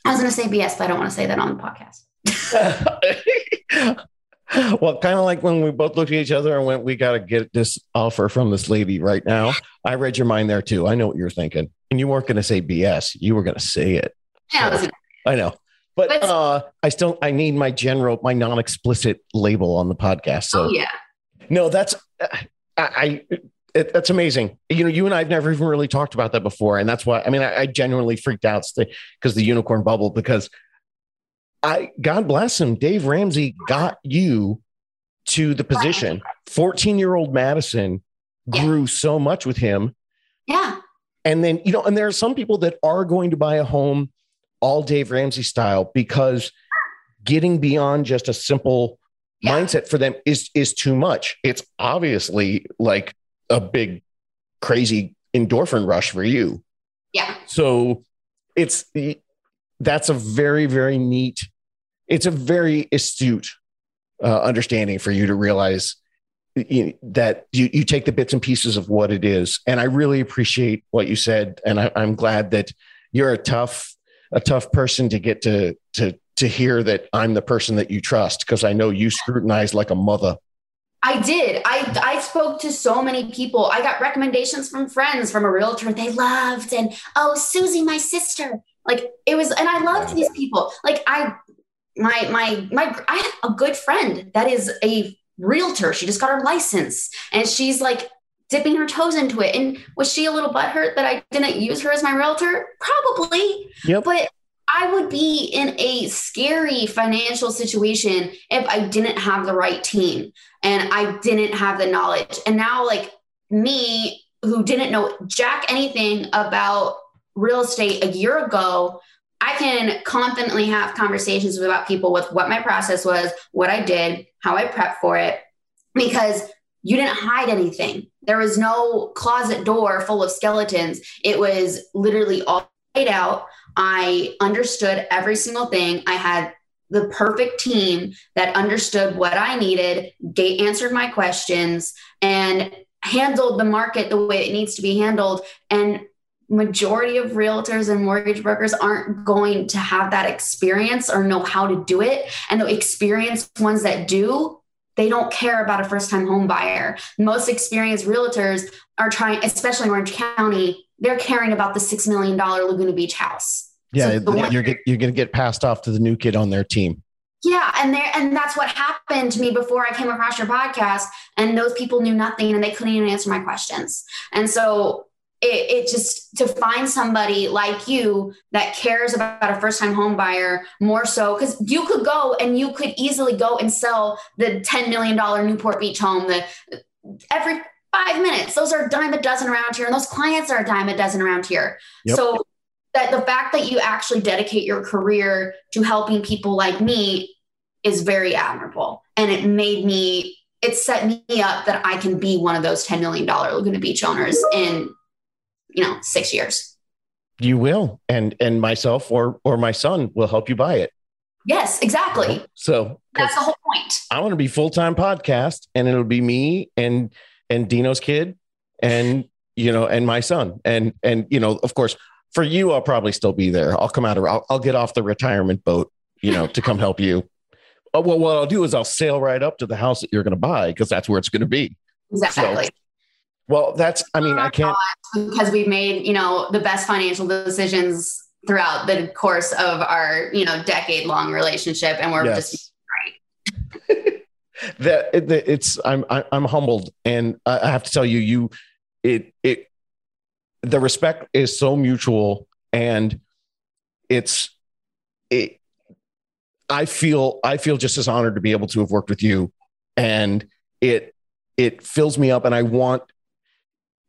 I was going to say B S, but I don't want to say that on the podcast. Well, kind of like when we both looked at each other and went, we got to get this offer from this lady right now. I read your mind there too. I know what you're thinking. And you weren't going to say B S. You were going to say it. Yeah, so, I, was I know, but, but uh, I still, I need my general, my non-explicit label on the podcast. So oh, yeah, no, that's, I, I It, that's amazing. You know, you and I have never even really talked about that before. And that's why, I mean, I, I genuinely freaked out because the unicorn bubble, because I, God bless him. Dave Ramsey got you to the position. fourteen year old Madison grew yeah. so much with him. Yeah. And then, you know, and there are some people that are going to buy a home all Dave Ramsey style, because getting beyond just a simple yeah. mindset for them is, is too much. It's obviously like a big, crazy endorphin rush for you. Yeah. So it's, that's a very, very neat, it's a very astute uh, understanding for you to realize you, that you, you take the bits and pieces of what it is. And I really appreciate what you said. And I, I'm glad that you're a tough, a tough person to get to, to, to hear that I'm the person that you trust. 'Cause I know you scrutinize like a mother. I did. I, I spoke to so many people. I got recommendations from friends, from a realtor they loved. And, oh, Susie, my sister, like it was, and I loved these people. Like I, my, my, my, I have a good friend that is a realtor. She just got her license and she's like dipping her toes into it. And was she a little butthurt that I didn't use her as my realtor? Probably. Yep. But I would be in a scary financial situation if I didn't have the right team and I didn't have the knowledge. And now like me, who didn't know jack anything about real estate a year ago, I can confidently have conversations about people with what my process was, what I did, how I prepped for it, because you didn't hide anything. There was no closet door full of skeletons. It was literally all laid out. I understood every single thing. I had the perfect team that understood what I needed, answered my questions, and handled the market the way it needs to be handled. And majority of realtors and mortgage brokers aren't going to have that experience or know how to do it. And the experienced ones that do, they don't care about a first-time home buyer. Most experienced realtors are trying, especially in Orange County, they're caring about the six million dollars Laguna Beach house. Yeah. So one, you're get, you're going to get passed off to the new kid on their team. Yeah. And there, and that's what happened to me before I came across your podcast, and those people knew nothing and they couldn't even answer my questions. And so It, it just, to find somebody like you that cares about a first time home buyer more so, because you could go and you could easily go and sell the ten million dollars Newport Beach home that every five minutes, those are a dime a dozen around here. And those clients are a dime a dozen around here. Yep. So that the fact that you actually dedicate your career to helping people like me is very admirable. And it made me, it set me up that I can be one of those ten million dollars Laguna Beach owners in, you know, six years. You will. And, and myself or, or my son will help you buy it. Yes, exactly. So that's the whole point. I want to be full-time podcast, and it'll be me and, and Dino's kid and, you know, and my son. And, and, you know, of course for you, I'll probably still be there. I'll come out or I'll, I'll get off the retirement boat, you know, to come help you. Well, what I'll do is I'll sail right up to the house that you're going to buy, because that's where it's going to be. Exactly. So, well, that's, I mean, I can't. Because we've made, you know, the best financial decisions throughout the course of our, you know, decade long relationship. And we're yes. just right. that it, it's, I'm, I'm humbled. And I have to tell you, you, it, it, the respect is so mutual, and it's, it, I feel, I feel just as honored to be able to have worked with you, and it, it fills me up. And I want,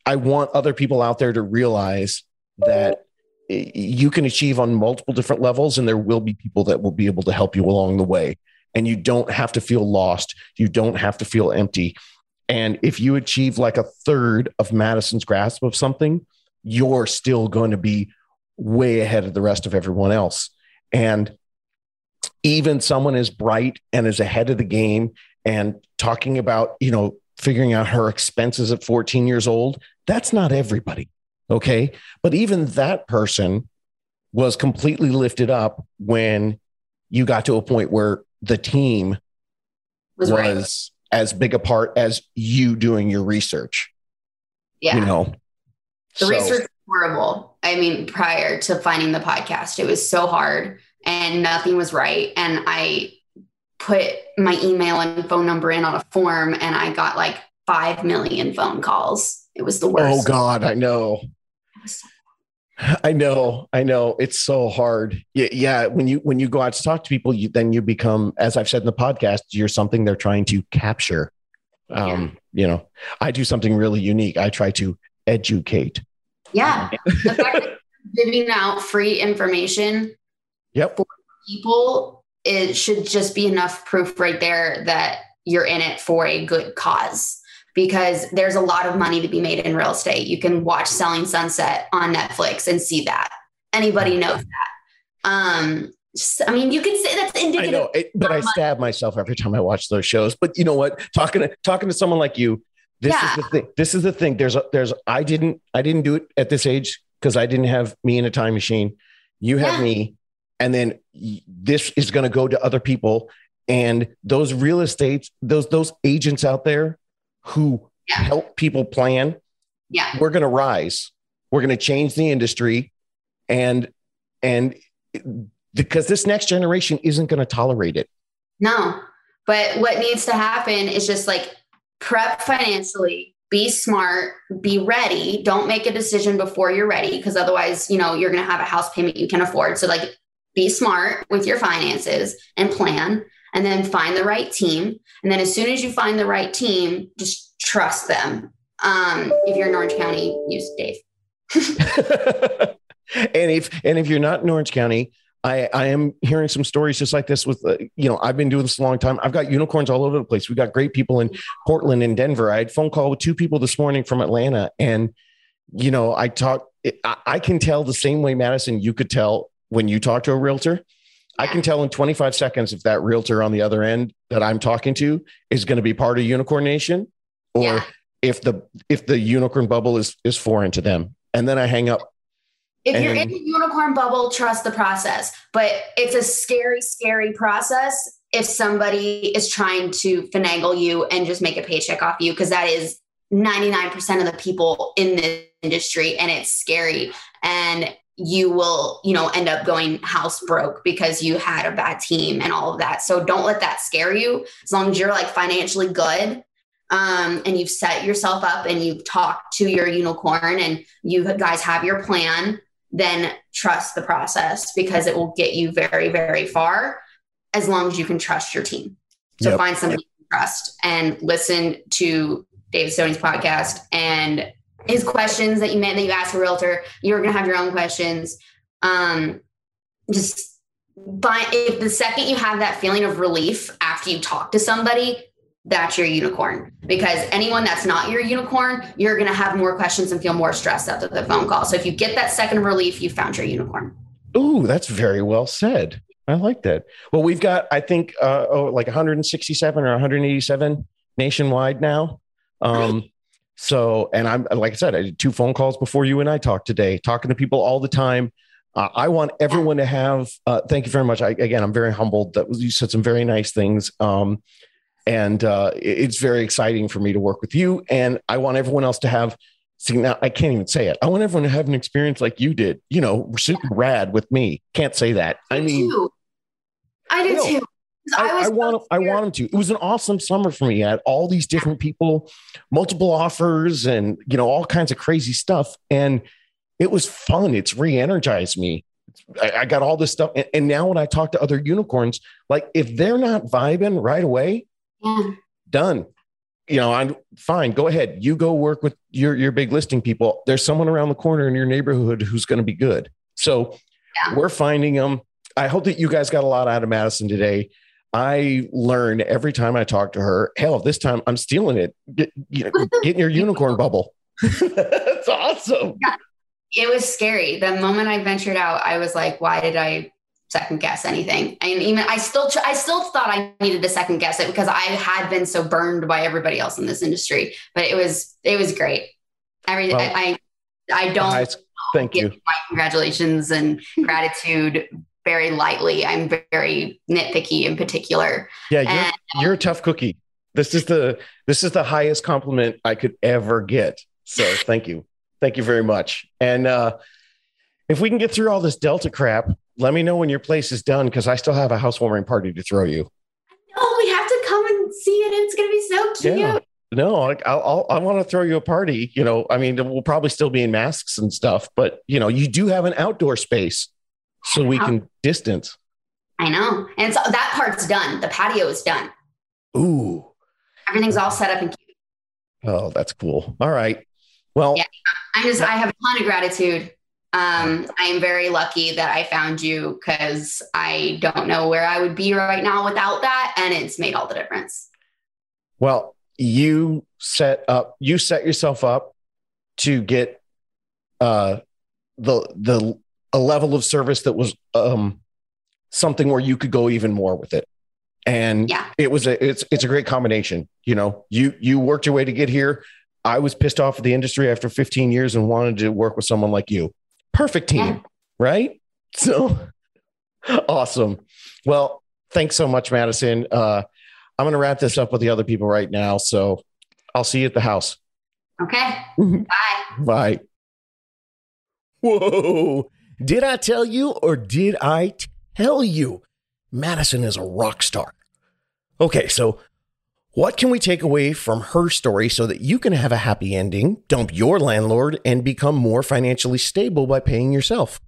I want other people out there to realize that you can achieve on multiple different levels, and there will be people that will be able to help you along the way, and you don't have to feel lost. You don't have to feel empty. And if you achieve like a third of Madison's grasp of something, you're still going to be way ahead of the rest of everyone else. And even someone as bright and as ahead of the game and talking about, you know, figuring out her expenses at fourteen years old, that's not everybody. Okay. But even that person was completely lifted up when you got to a point where the team was, was right. as big a part as you doing your research. Yeah. You know, the so. research was horrible. I mean, prior to finding the podcast, it was so hard. And nothing was right. And I put my email and phone number in on a form, and I got like five million phone calls. It was the worst. Oh God. I know. I know. I know. It's so hard. Yeah. Yeah. When you, when you go out to talk to people, you, then you become, as I've said in the podcast, you're something they're trying to capture. Um, yeah. You know, I do something really unique. I try to educate. Yeah. The fact that you're giving out free information. Yep. For people, it should just be enough proof right there that you're in it for a good cause, because there's a lot of money to be made in real estate. You can watch Selling Sunset on Netflix and see that. Anybody knows that. Um, just, I mean, you can say that's indicative. I know, it, but I stab myself every time I watch those shows. But you know what? Talking to talking to someone like you, this yeah. is the thing. This is the thing. There's a, there's I didn't I didn't do it at this age because I didn't have me in a time machine. You have yeah. me. And then this is going to go to other people, and those real estate, those, those agents out there who yeah. help people plan. Yeah. We're going to rise. We're going to change the industry. And, and because this next generation isn't going to tolerate it. No, but what needs to happen is just like prep financially, be smart, be ready. Don't make a decision before you're ready. Cause otherwise, you know, you're going to have a house payment you can afford. So like, be smart with your finances and plan, and then find the right team. And then as soon as you find the right team, just trust them. Um, if you're in Orange County, use Dave. and if, and if you're not in Orange County, I, I am hearing some stories just like this with, uh, you know, I've been doing this a long time. I've got unicorns all over the place. We've got great people in Portland and Denver. I had a phone call with two people this morning from Atlanta, and, you know, I talked, I, I can tell the same way, Madison, you could tell when you talk to a realtor, yeah. I can tell in twenty-five seconds if that realtor on the other end that I'm talking to is going to be part of Unicorn Nation, or yeah. if the, if the unicorn bubble is, is foreign to them. And then I hang up. If and, you're in the unicorn bubble, trust the process, but it's a scary, scary process. If somebody is trying to finagle you and just make a paycheck off you, because that is ninety-nine percent of the people in this industry, and it's scary. And you will, you know, end up going house broke because you had a bad team and all of that. So don't let that scare you. As long as you're like financially good um, and you've set yourself up and you've talked to your unicorn and you guys have your plan, then trust the process, because it will get you very, very far as long as you can trust your team. So yep. find somebody you can trust and listen to David Sidoni's podcast and his questions that you meant that you asked a realtor. You're going to have your own questions. Um, just by if the second you have that feeling of relief after you talk to somebody, that's your unicorn, because anyone that's not your unicorn, you're going to have more questions and feel more stressed after the phone call. So if you get that second relief, you found your unicorn. Ooh, that's very well said. I like that. Well, we've got, I think, uh, oh, like one hundred sixty-seven or one hundred eighty-seven nationwide now. Um, right. So, and I'm, like I said, I did two phone calls before you and I talked today, talking to people all the time. Uh, I want everyone to have, uh, thank you very much. I, again, I'm very humbled that you said some very nice things. Um, and uh, it's very exciting for me to work with you. And I want everyone else to have, see now I can't even say it. I want everyone to have an experience like you did, you know, super rad with me. Can't say that. I, I mean, do. I do you know, too. I, I, was I, want, I want them to. It was an awesome summer for me. I had all these different people, multiple offers and, you know, all kinds of crazy stuff. And it was fun. It's re-energized me. I, I got all this stuff. And, and now when I talk to other unicorns, like if they're not vibing right away, yeah. done. You know, I'm fine. Go ahead. You go work with your, your big listing people. There's someone around the corner in your neighborhood who's going to be good. So yeah. we're finding them. I hope that you guys got a lot out of Madison today. I learn every time I talk to her, hell, this time I'm stealing it. Get, you know, get in your unicorn bubble. That's awesome. Yeah. It was scary. The moment I ventured out, I was like, why did I second guess anything? And even I still, I still thought I needed to second guess it because I had been so burned by everybody else in this industry, but it was, it was great. Every, well, I, I, I don't I, thank give you. My congratulations and gratitude very lightly. I'm very nitpicky in particular. Yeah. You're, and, you're a tough cookie. This is the, this is the highest compliment I could ever get. So thank you. Thank you very much. And, uh, if we can get through all this Delta crap, let me know when your place is done, because I still have a housewarming party to throw you. Oh, we have to come and see it. It's going to be so cute. Yeah. No, I, I'll, I want to throw you a party. You know, I mean, we'll probably still be in masks and stuff, but you know, you do have an outdoor space so we can distance. I know. And so that part's done. The patio is done. Ooh. Everything's all set up and cute. Oh, that's cool. All right. Well, yeah, I just, I have a ton of gratitude. Um, I am very lucky that I found you, because I don't know where I would be right now without that. And it's made all the difference. Well, you set up, you set yourself up to get, uh, the, the, a level of service that was, um, something where you could go even more with it. And yeah. it was a, it's, it's a great combination. You know, you, you worked your way to get here. I was pissed off at the industry after fifteen years and wanted to work with someone like you. Perfect team, yeah. right? So awesome. Well, thanks so much, Madison. Uh, I'm going to wrap this up with the other people right now. So I'll see you at the house. Okay. Bye. Bye. Whoa. Did I tell you or did I tell you? Madison is a rock star. Okay. So what can we take away from her story so that you can have a happy ending, dump your landlord, and become more financially stable by paying yourself?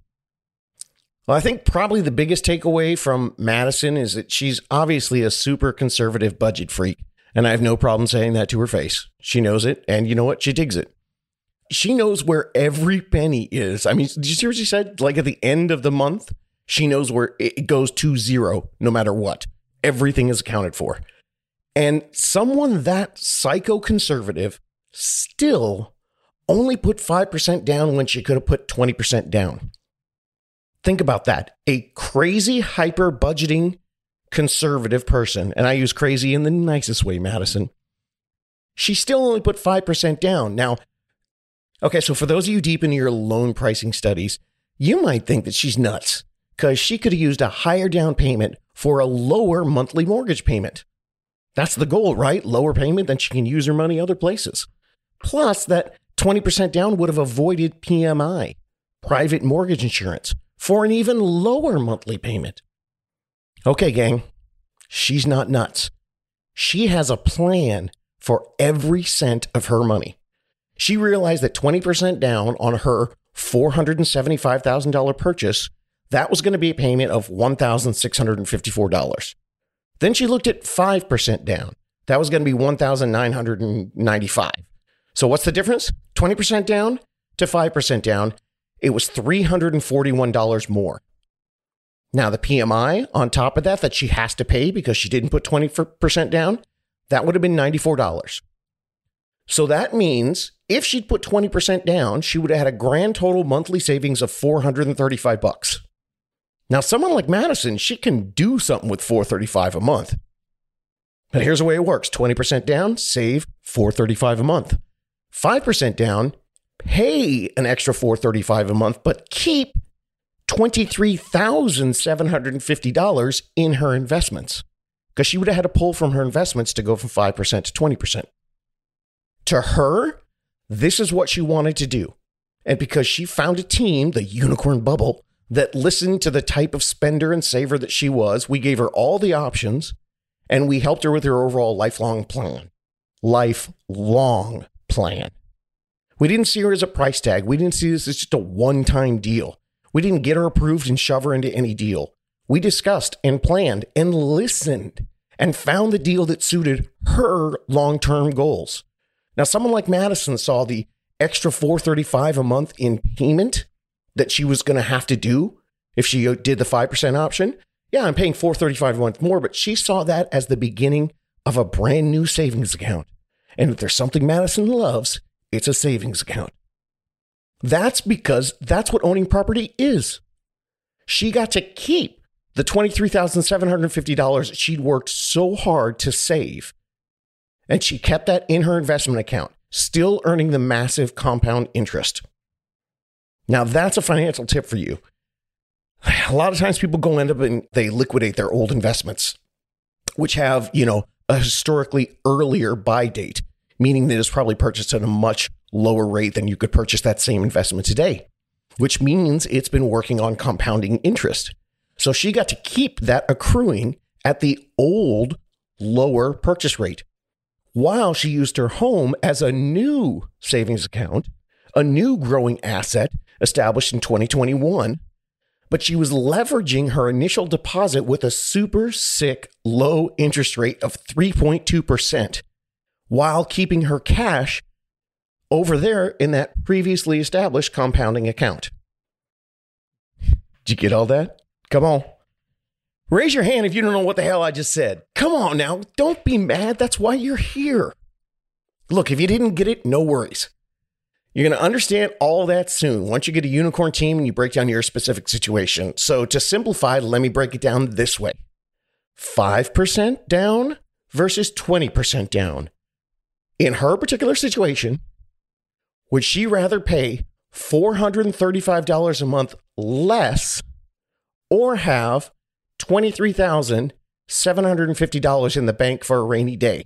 Well, I think probably the biggest takeaway from Madison is that she's obviously a super conservative budget freak, and I have no problem saying that to her face. She knows it, and you know what? She digs it. She knows where every penny is. I mean, did you see what she said? Like at the end of the month, she knows where it goes to zero, no matter what. Everything is accounted for. And someone that psycho-conservative still only put five percent down when she could have put twenty percent down. Think about that. A crazy, hyper-budgeting, conservative person, and I use crazy in the nicest way, Madison, she still only put five percent down. Now, okay, so for those of you deep into your loan pricing studies, you might think that she's nuts because she could have used a higher down payment for a lower monthly mortgage payment. That's the goal, right? Lower payment, then she can use her money other places. Plus, that twenty percent down would have avoided P M I, private mortgage insurance, for an even lower monthly payment. Okay, gang, she's not nuts. She has a plan for every cent of her money. She realized that twenty percent down on her four hundred seventy-five thousand dollars purchase, that was going to be a payment of one thousand six hundred fifty-four dollars. Then she looked at five percent down. That was going to be one thousand nine hundred ninety-five dollars. So what's the difference? twenty percent down to five percent down. It was three hundred forty-one dollars more. Now, the P M I on top of that, that she has to pay because she didn't put twenty percent down, that would have been ninety-four dollars. So that means if she'd put twenty percent down, she would have had a grand total monthly savings of four hundred thirty-five bucks. Now, someone like Madison, she can do something with four hundred thirty-five a month. But here's the way it works. twenty percent down, save four hundred thirty-five a month. five percent down, pay an extra four hundred thirty-five a month, but keep twenty-three thousand seven hundred fifty dollars in her investments, because she would have had to pull from her investments to go from five percent to twenty percent. To her, this is what she wanted to do. And because she found a team, the Unicorn Bubble, that listened to the type of spender and saver that she was, we gave her all the options and we helped her with her overall lifelong plan. Lifelong plan. We didn't see her as a price tag. We didn't see this as just a one-time deal. We didn't get her approved and shove her into any deal. We discussed and planned and listened and found the deal that suited her long-term goals. Now, someone like Madison saw the extra four hundred thirty-five a month in payment that she was going to have to do if she did the five percent option. Yeah, I'm paying four hundred thirty-five a month more, but she saw that as the beginning of a brand new savings account. And if there's something Madison loves, it's a savings account. That's because that's what owning property is. She got to keep the twenty-three thousand seven hundred fifty dollars she'd worked so hard to save. And she kept that in her investment account, still earning the massive compound interest. Now, that's a financial tip for you. A lot of times people go end up and they liquidate their old investments, which have, you know, a historically earlier buy date, meaning that it's probably purchased at a much lower rate than you could purchase that same investment today, which means it's been working on compounding interest. So she got to keep that accruing at the old lower purchase rate while she used her home as a new savings account, a new growing asset established in twenty twenty-one. But she was leveraging her initial deposit with a super sick low interest rate of three point two percent. while keeping her cash over there in that previously established compounding account. Did you get all that? Come on. Raise your hand if you don't know what the hell I just said. Come on now. Don't be mad. That's why you're here. Look, if you didn't get it, no worries. You're going to understand all that soon once you get a unicorn team and you break down your specific situation. So to simplify, let me break it down this way. five percent down versus twenty percent down. In her particular situation, would she rather pay four hundred thirty-five dollars a month less or have twenty-three thousand seven hundred fifty dollars in the bank for a rainy day?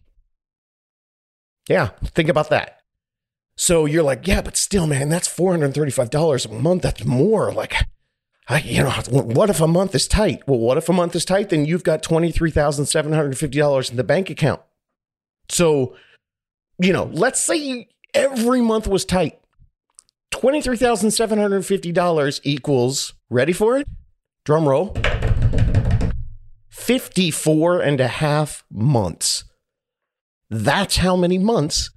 Yeah, think about that. So you're like, yeah, but still, man, that's four hundred thirty-five dollars a month. That's more. Like, I, you know, what if a month is tight? Well, what if a month is tight? Then you've got twenty-three thousand seven hundred fifty dollars in the bank account. So, you know, let's say you, every month was tight. twenty-three thousand seven hundred fifty dollars equals, ready for it? Drum roll. fifty-four and a half months. That's how many months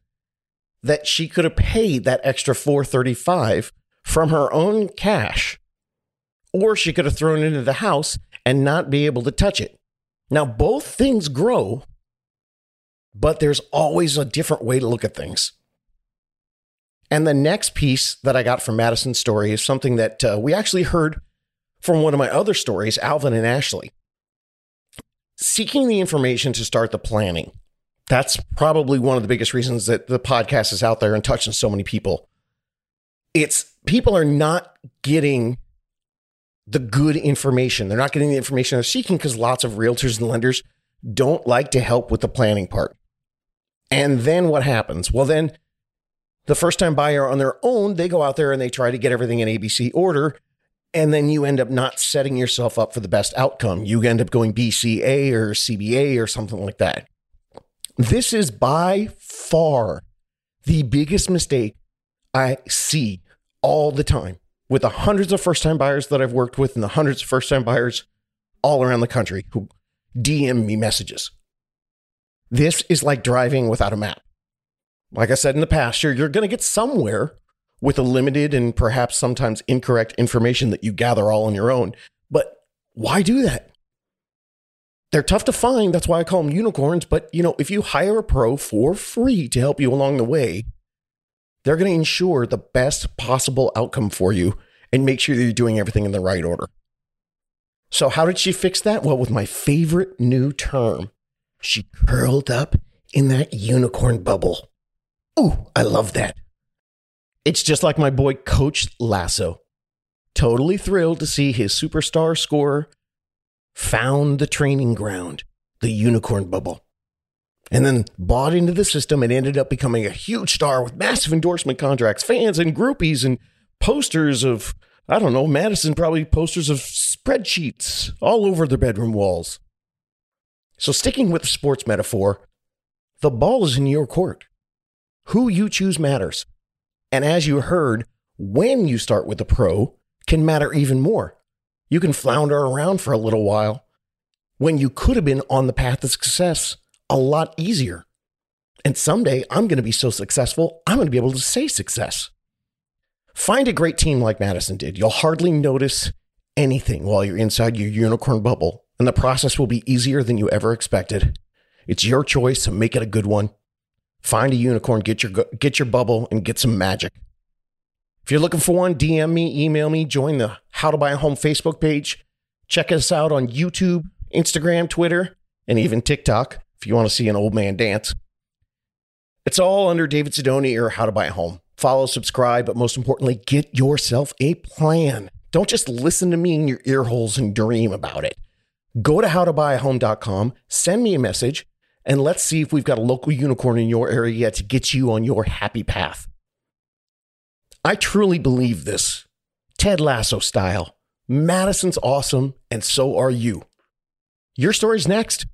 that she could have paid that extra four hundred thirty-five from her own cash. Or she could have thrown it into the house and not be able to touch it. Now, both things grow, but there's always a different way to look at things. And the next piece that I got from Madison's story is something that uh, we actually heard from one of my other stories, Alvin and Ashley. Seeking the information to start the planning. That's probably one of the biggest reasons that the podcast is out there and touching so many people. It's people are not getting the good information. They're not getting the information they're seeking because lots of realtors and lenders don't like to help with the planning part. And then what happens? Well, then the first time buyer on their own, they go out there and they try to get everything in A B C order. And then you end up not setting yourself up for the best outcome. You end up going B C A or C B A or something like that. This is by far the biggest mistake I see all the time with the hundreds of first-time buyers that I've worked with and the hundreds of first-time buyers all around the country who D M me messages. This is like driving without a map. Like I said in the past, you're, you're going to get somewhere with a limited and perhaps sometimes incorrect information that you gather all on your own. But why do that? They're tough to find. That's why I call them unicorns. But, you know, if you hire a pro for free to help you along the way, they're going to ensure the best possible outcome for you and make sure that you're doing everything in the right order. So how did she fix that? Well, with my favorite new term, she curled up in that unicorn bubble. Oh, I love that. It's just like my boy, Coach Lasso. Totally thrilled to see his superstar scorer found the training ground, the unicorn bubble, and then bought into the system and ended up becoming a huge star with massive endorsement contracts, fans and groupies and posters of, I don't know, Madison, probably posters of spreadsheets all over their bedroom walls. So sticking with the sports metaphor, the ball is in your court. Who you choose matters. And as you heard, when you start with a pro can matter even more. You can flounder around for a little while when you could have been on the path of success a lot easier. And someday I'm going to be so successful, I'm going to be able to say success. Find a great team like Madison did. You'll hardly notice anything while you're inside your unicorn bubble, and the process will be easier than you ever expected. It's your choice, so make it a good one. Find a unicorn, get your get your bubble, and get some magic. If you're looking for one, D M me, email me, join the How to Buy a Home Facebook page. Check us out on YouTube, Instagram, Twitter, and even TikTok if you want to see an old man dance. It's all under David Sidoni or How to Buy a Home. Follow, subscribe, but most importantly, get yourself a plan. Don't just listen to me in your ear holes and dream about it. Go to how to buy a home dot com, send me a message, and let's see if we've got a local unicorn in your area yet to get you on your happy path. I truly believe this. Ted Lasso style. Madison's awesome, and so are you. Your story's next.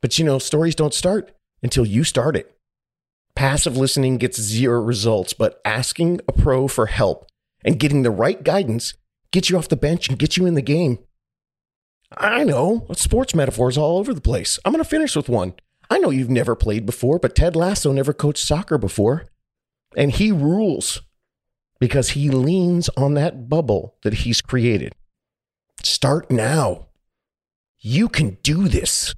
But you know, stories don't start until you start it. Passive listening gets zero results, but asking a pro for help and getting the right guidance gets you off the bench and gets you in the game. I know, sports metaphors all over the place. I'm going to finish with one. I know you've never played before, but Ted Lasso never coached soccer before. And he rules because he leans on that bubble that he's created. Start now. You can do this.